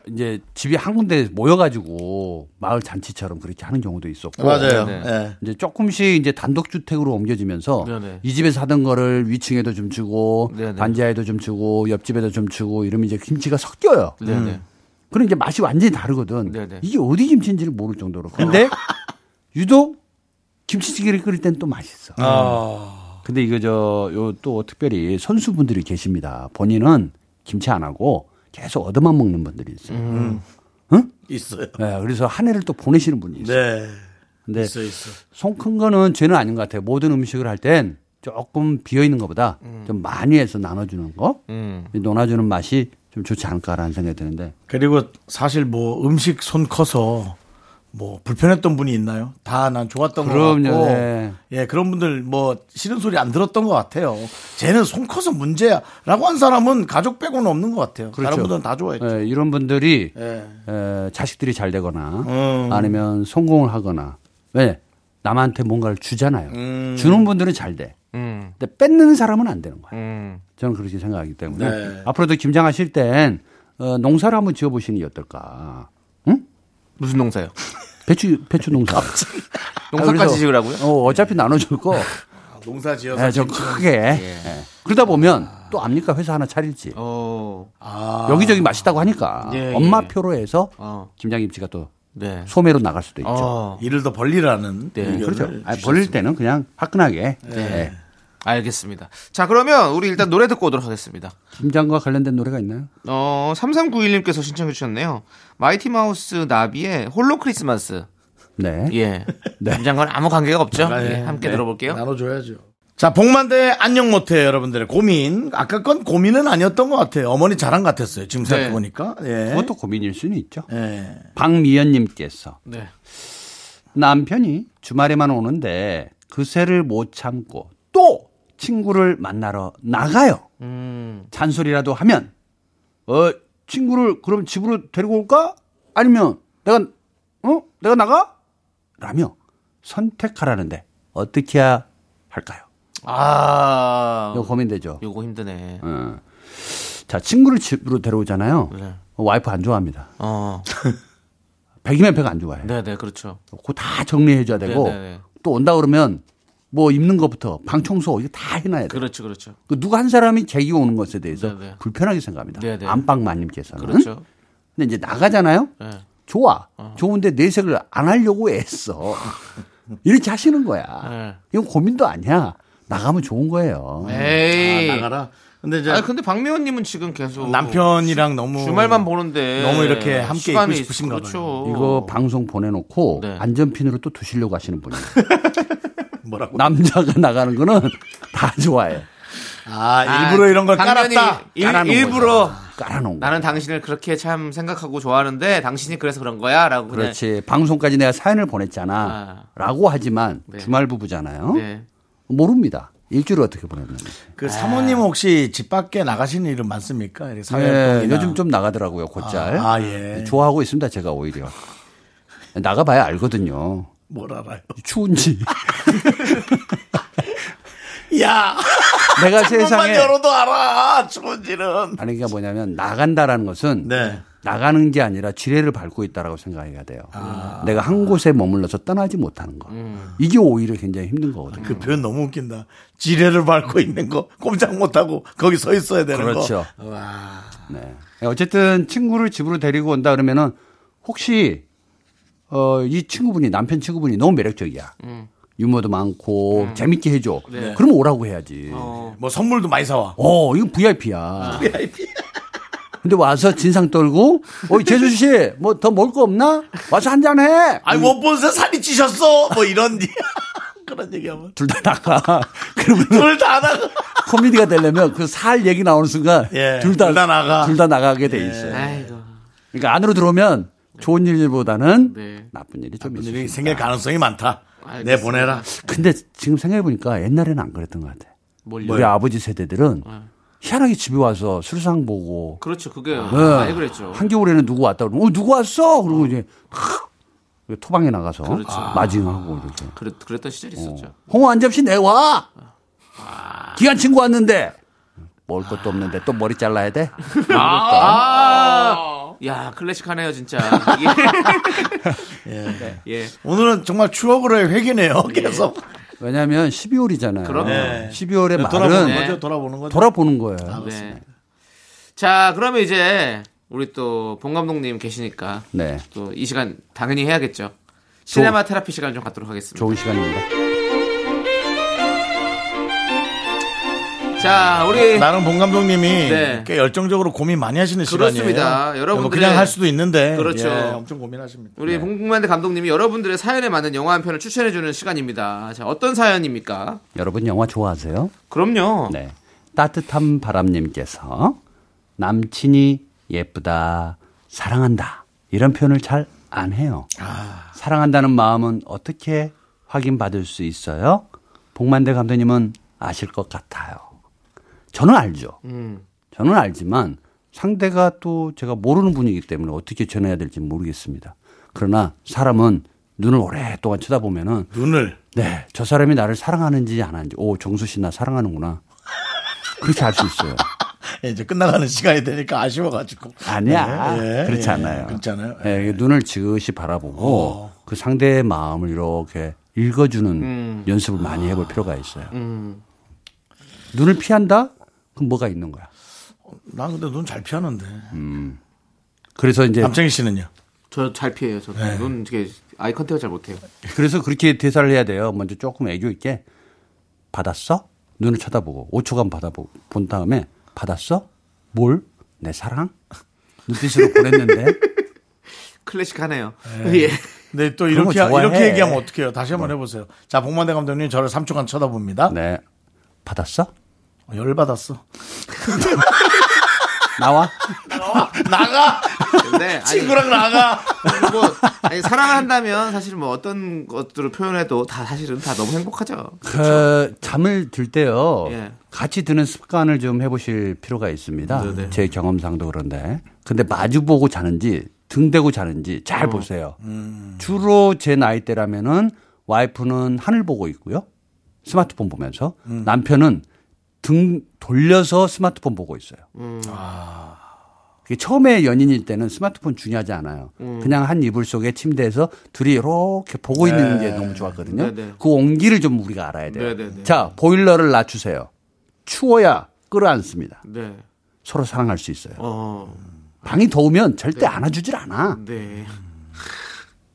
이제 집이 한 군데 모여가지고 마을 잔치처럼 그렇게 하는 경우도 있었고. 맞아요. 네. 이제 조금씩 이제 단독주택으로 옮겨지면서 네네. 이 집에서 하던 거를 위층에도 좀 주고 네네. 반지하에도 좀 주고 옆집에도 좀 주고 이러면 이제 김치가 섞여요. 네네. 그럼 이제 맛이 완전히 다르거든. 네네. 이게 어디 김치인지를 모를 정도로. 근데 유독 김치찌개를 끓일 땐 또 맛있어. 아. 근데 이거 저, 요 또 특별히 선수분들이 계십니다. 본인은 김치 안 하고 계속 얻어만 먹는 분들이 있어요. 음. 응? 있어요. 네, 그래서 한 해를 또 보내시는 분이 있어요. 네. 근데 있어, 있어. 손 큰 거는 죄는 아닌 것 같아요. 모든 음식을 할 땐 조금 비어 있는 것보다 음. 좀 많이 해서 나눠주는 거, 음. 논아주는 맛이 좀 좋지 않을까라는 생각이 드는데. 그리고 사실 뭐 음식 손 커서 뭐 불편했던 분이 있나요? 다 난 좋았던 거 같고. 네. 예, 그런 분들 뭐 싫은 소리 안 들었던 것 같아요. 쟤는 손 커서 문제야라고 한 사람은 가족 빼고는 없는 것 같아요. 그렇죠. 다른 분들은 다 좋아했죠. 예, 이런 분들이 예. 에, 자식들이 잘 되거나 음. 아니면 성공을 하거나 왜 남한테 뭔가를 주잖아요. 음. 주는 분들은 잘 돼. 음. 근데 뺏는 사람은 안 되는 거예요. 음. 저는 그렇게 생각하기 때문에 네. 앞으로도 김장하실 땐 어, 농사를 한번 지어보시는 게 어떨까? 응? 무슨 농사요? 배추 배추 농사. 농사까지 지으라고요? 어, 어차피 네. 나눠줄 거. 농사 지어서 네, 좀 크게. 예. 네. 그러다 보면 또 압니까 회사 하나 차릴지. 어. 아. 여기저기 맛있다고 하니까 예, 엄마 예. 표로 해서 어. 김장김치가 또. 네. 소매로 나갈 수도 있죠. 어. 일을 더 벌리라는. 네. 그렇죠. 아니, 벌릴 때는 그냥 화끈하게. 네. 네. 알겠습니다. 자, 그러면 우리 일단 노래 듣고 오도록 하겠습니다. 김장과 관련된 노래가 있나요? 어, 삼삼구일님께서 신청해 주셨네요. 마이티마우스 나비의 홀로 크리스마스. 네. 예. 네. 김장과는 아무 관계가 없죠. 네. 예. 함께 네. 들어볼게요. 나눠줘야죠. 자, 복만대 안녕 못해 여러분들의 고민. 아까 건 고민은 아니었던 것 같아요. 어머니 자랑 같았어요. 지금 네. 생각해보니까. 예. 그것도 고민일 수는 있죠. 예. 박미연님께서 네. 남편이 주말에만 오는데 그새를 못 참고 또 친구를 만나러 나가요. 음. 잔소리라도 하면 어 친구를 그럼 집으로 데리고 올까? 아니면 내가 어 내가 나가? 라며 선택하라는데 어떻게 해야 할까요? 아, 이거 고민되죠. 이거 힘드네. 어. 자, 친구를 집으로 데려오잖아요. 네. 와이프 안 좋아합니다. 어. 백이면 백 안 좋아해. 네네, 그렇죠. 그거 다 정리해줘야 되고 네네. 또 온다 그러면 뭐 입는 것부터 방 청소 이거 다 해놔야 돼. 그렇죠, 그렇죠. 누가 한 사람이 제기고 오는 것에 대해서 네네. 불편하게 생각합니다. 네네. 안방마님께서는. 그렇죠. 근데 이제 나가잖아요. 네. 좋아, 어. 좋은데 내색을 안 하려고 애써. 이렇게 하시는 거야. 네. 이건 고민도 아니야. 나가면 좋은 거예요. 에이. 아, 나가라. 근데 이제. 아 근데 박미원님은 지금 계속. 남편이랑 너무. 주말만 보는데. 너무 이렇게 함께 있고 싶으신가 봐요. 그렇죠. 이거 방송 보내놓고. 네. 안전핀으로 또 두시려고 하시는 분이에요. 뭐라고? 남자가 나가는 거는 다 좋아해. 아, 아 일부러 이런 걸 깔았다. 일, 깔아놓은 일부러 깔아놓은. 나는 당신을 그렇게 참 생각하고 좋아하는데 당신이 그래서 그런 거야라고. 그렇지. 그냥. 방송까지 내가 사연을 보냈잖아라고 아. 하지만 네. 주말 부부잖아요. 네. 모릅니다. 일주일을 어떻게 보냈는지. 그 사모님 혹시 집 밖에 나가시는 일은 많습니까? 네, 요즘 좀 나가더라고요. 곧잘. 아, 아, 예. 좋아하고 있습니다. 제가 오히려. 나가봐야 알거든요. 뭘 알아요? 추운지. 야, 내가 세상에 열어도 알아. 추운지는. 아니 그게 뭐냐면 나간다라는 것은 네. 나가는 게 아니라 지뢰를 밟고 있다라고 생각해야 돼요. 아. 내가 한 곳에 머물러서 떠나지 못하는 거. 음. 이게 오히려 굉장히 힘든 거거든요. 그 표현 너무 웃긴다. 지뢰를 밟고 있는 거, 꼼짝 못하고 거기 서 있어야 되는 그렇죠. 거. 그렇죠. 네. 어쨌든 친구를 집으로 데리고 온다 그러면은 혹시 어, 이 친구분이 남편 친구분이 너무 매력적이야. 음. 유머도 많고 음. 재밌게 해줘. 네. 그럼 오라고 해야지. 어. 뭐 선물도 많이 사와. 어, 이건 브이아이피야. 아. 브이아이피. 근데 와서 진상 떨고, 어, 재수 씨, 뭐 더 먹을 거 없나? 와서 한잔 해. 아니 못 보면서 살이 찌셨어. 뭐 이런 그런 얘기하면 둘 다 나가. 그러면 둘 다 나가. 코미디가 되려면 그 살 얘기 나오는 순간 예, 둘 다 둘 다 나가. 둘 다 나가게 돼 있어요. 예. 아이고. 그러니까 안으로 들어오면. 좋은 일보다는 네. 나쁜 일이 좀 있을 수 있다. 생길 가능성이 많다. 알겠습니다. 내 보내라. 근데 지금 생각해보니까 옛날에는 안 그랬던 것 같아. 뭘요? 우리 아버지 세대들은 네. 희한하게 집에 와서 술상 보고. 그렇죠. 그게 네. 많이 그랬죠. 한겨울에는 누구 왔다 그러면 어, 누구 왔어? 그러고 어. 이제 토방에 나가서 그렇죠. 마징하고 아. 이렇게. 그랬, 그랬던 시절이 어. 있었죠. 홍어 한 접시 내와. 아. 기간 친구 왔는데. 먹을 것도 없는데 또 머리 잘라야 돼? 아. 야, 클래식하네요, 진짜. 예. 네. 예. 오늘은 정말 추억으로의 회기네요, 계속. 예. 왜냐면 십이월이잖아요. 그럼요. 예. 십이월에 말은 돌아보는 거죠, 돌아보는 거죠. 돌아보는 거예요. 아, 네. 자, 그러면 이제 우리 또 봉 감독님 계시니까 네. 또 이 시간 당연히 해야겠죠. 시네마 조, 테라피 시간 좀 갖도록 하겠습니다. 좋은 시간입니다. 자, 우리. 나는 봉 감독님이 네. 꽤 열정적으로 고민 많이 하시는 그렇습니다. 시간이에요. 그렇습니다. 여러분들. 그냥 할 수도 있는데. 그렇죠. 예, 엄청 고민하십니다. 우리 네. 봉만대 감독님이 여러분들의 사연에 맞는 영화 한 편을 추천해주는 시간입니다. 자, 어떤 사연입니까? 여러분 영화 좋아하세요? 그럼요. 네. 따뜻한 바람님께서 남친이 예쁘다, 사랑한다. 이런 표현을 잘 안 해요. 아. 사랑한다는 마음은 어떻게 확인받을 수 있어요? 봉만대 감독님은 아실 것 같아요. 저는 알죠. 음. 저는 알지만 상대가 또 제가 모르는 분이기 때문에 어떻게 전해야 될지 모르겠습니다. 그러나 사람은 눈을 오랫동안 쳐다보면은 눈을 네, 저 사람이 나를 사랑하는지 안 하는지 오 정수 씨 나 사랑하는구나 그렇게 알 수 있어요. 이제 끝나가는 시간이 되니까 아쉬워가지고 아니야 네, 예, 그렇지 않아요. 예, 그렇잖아요. 예. 예, 눈을 지그시 바라보고 오. 그 상대의 마음을 이렇게 읽어주는 음. 연습을 많이 해볼 필요가 있어요. 음. 눈을 피한다? 그럼 뭐가 있는 거야? 난 근데 눈 잘 피하는데. 음. 그래서 이제. 남정희 씨는요? 저 잘 피해요. 저 네. 눈 이렇게 아이 컨택을 잘 못해요. 그래서 그렇게 대사를 해야 돼요. 먼저 조금 애교 있게 받았어? 눈을 쳐다보고 오 초간 받아보고 본 다음에 받았어? 뭘? 내 사랑? 눈빛으로 보냈는데. 클래식하네요. 네. 예. 근데 또 이렇게 이렇게 얘기하면 어떡해요? 다시 한번 뭐. 해보세요. 자, 봉만대 감독님 저를 삼 초간 쳐다봅니다. 네. 받았어? 어, 열 받았어. 나와? 나와? 나가? 근데, 친구랑 아니, 나가? 그리고, 아니, 사랑한다면 사실 뭐 어떤 것들을 표현해도 다 사실은 다 너무 행복하죠. 그, 그렇죠? 잠을 들 때요. 예. 같이 드는 습관을 좀 해보실 필요가 있습니다. 네네. 제 경험상도 그런데. 근데 마주보고 자는지 등 대고 자는지 잘 어. 보세요. 음. 주로 제 나이대라면은 와이프는 하늘 보고 있고요. 스마트폰 보면서 음. 남편은 등 돌려서 스마트폰 보고 있어요. 음. 아. 그게 처음에 연인일 때는 스마트폰 중요하지 않아요. 음. 그냥 한 이불 속에 침대에서 둘이 이렇게 보고 네. 있는 게 너무 좋았거든요. 네네. 그 온기를 좀 우리가 알아야 돼요. 네네네. 자, 보일러를 낮추세요. 추워야 끌어안습니다. 네. 서로 사랑할 수 있어요. 어. 방이 더우면 절대 네. 안아주질 않아. 네.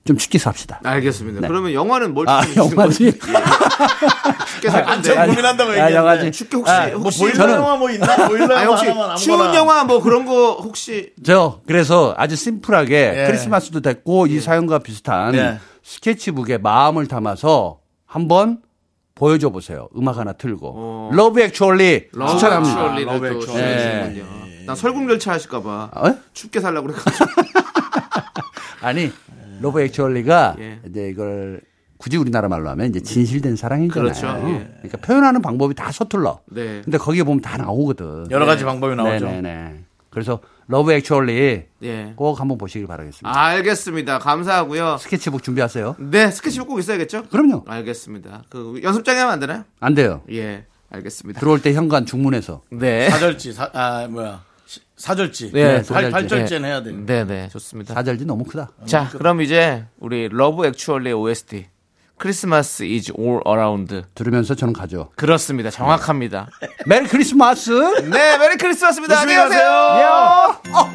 좀 쉽게 삽시다. 알겠습니다. 네. 그러면 영화는 뭘 아, 영화지? 쉽게 살 건데. 안 고민한다고 얘기했는데. 쉽게 혹시, 아, 혹시 뭐 보일러 영화 뭐 있나? 보일러 아니, 혹시 영화 추운 영화 뭐 그런 거 혹시. 저 그래서 아주 심플하게 예. 크리스마스도 됐고 예. 이 사연과 비슷한 예. 스케치북에 마음을 담아서 한번 보여줘 보세요. 음악 하나 틀고. 어. 러브 액츄얼리 추천합니다. 러브, 러브 액츄얼리. 네. 네. 나 설국열차 하실까봐 어? 춥게 살라고 그래가지고. 아니 러브 액츄얼리가 예. 이제 이걸 굳이 우리나라 말로 하면 이제 진실된 사랑이잖아요. 그렇죠. 예. 그러니까 표현하는 방법이 다 서툴러. 네. 근데 거기에 보면 다 나오거든. 여러 가지 네. 방법이 나오죠. 네네네. 그래서 러브 액츄얼리 예. 꼭 한번 보시길 바라겠습니다. 알겠습니다. 감사하고요. 스케치북 준비하세요. 네, 스케치북 꼭 있어야겠죠? 그럼요. 알겠습니다. 그 연습장에 하면 안 되나요? 안 돼요. 예, 알겠습니다. 들어올 때 현관 중문에서. 네. 사절지 사, 아 뭐야? 사절지. 네, 팔절지는 네, 해야 돼. 네, 네, 좋습니다. 사절지 너무 크다. 자, 그럼 이제 우리 러브 액츄얼리 오에스티. 크리스마스 is all around 들으면서 저는 가죠. 그렇습니다. 정확합니다. 메리 크리스마스. 네, 메리 크리스마스입니다. 안녕히 계세요. 어, 어.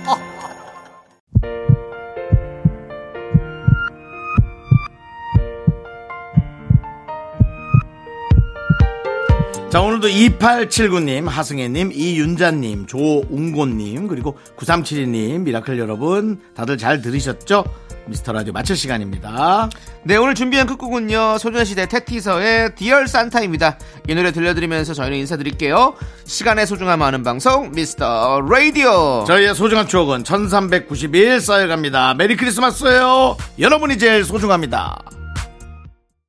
자, 오늘도 이팔칠구 님, 하승혜님, 이윤자님, 조웅곤님, 그리고 구삼칠이 님, 미라클 여러분 다들 잘 들으셨죠? 미스터라디오 마칠 시간입니다. 네, 오늘 준비한 끝곡은요 소녀시대 테티서의 디얼 산타입니다. 이 노래 들려드리면서 저희는 인사드릴게요. 시간의 소중함 아는 방송 미스터라디오. 저희의 소중한 추억은 천삼백구십일 쌓여갑니다. 메리 크리스마스예요. 여러분이 제일 소중합니다.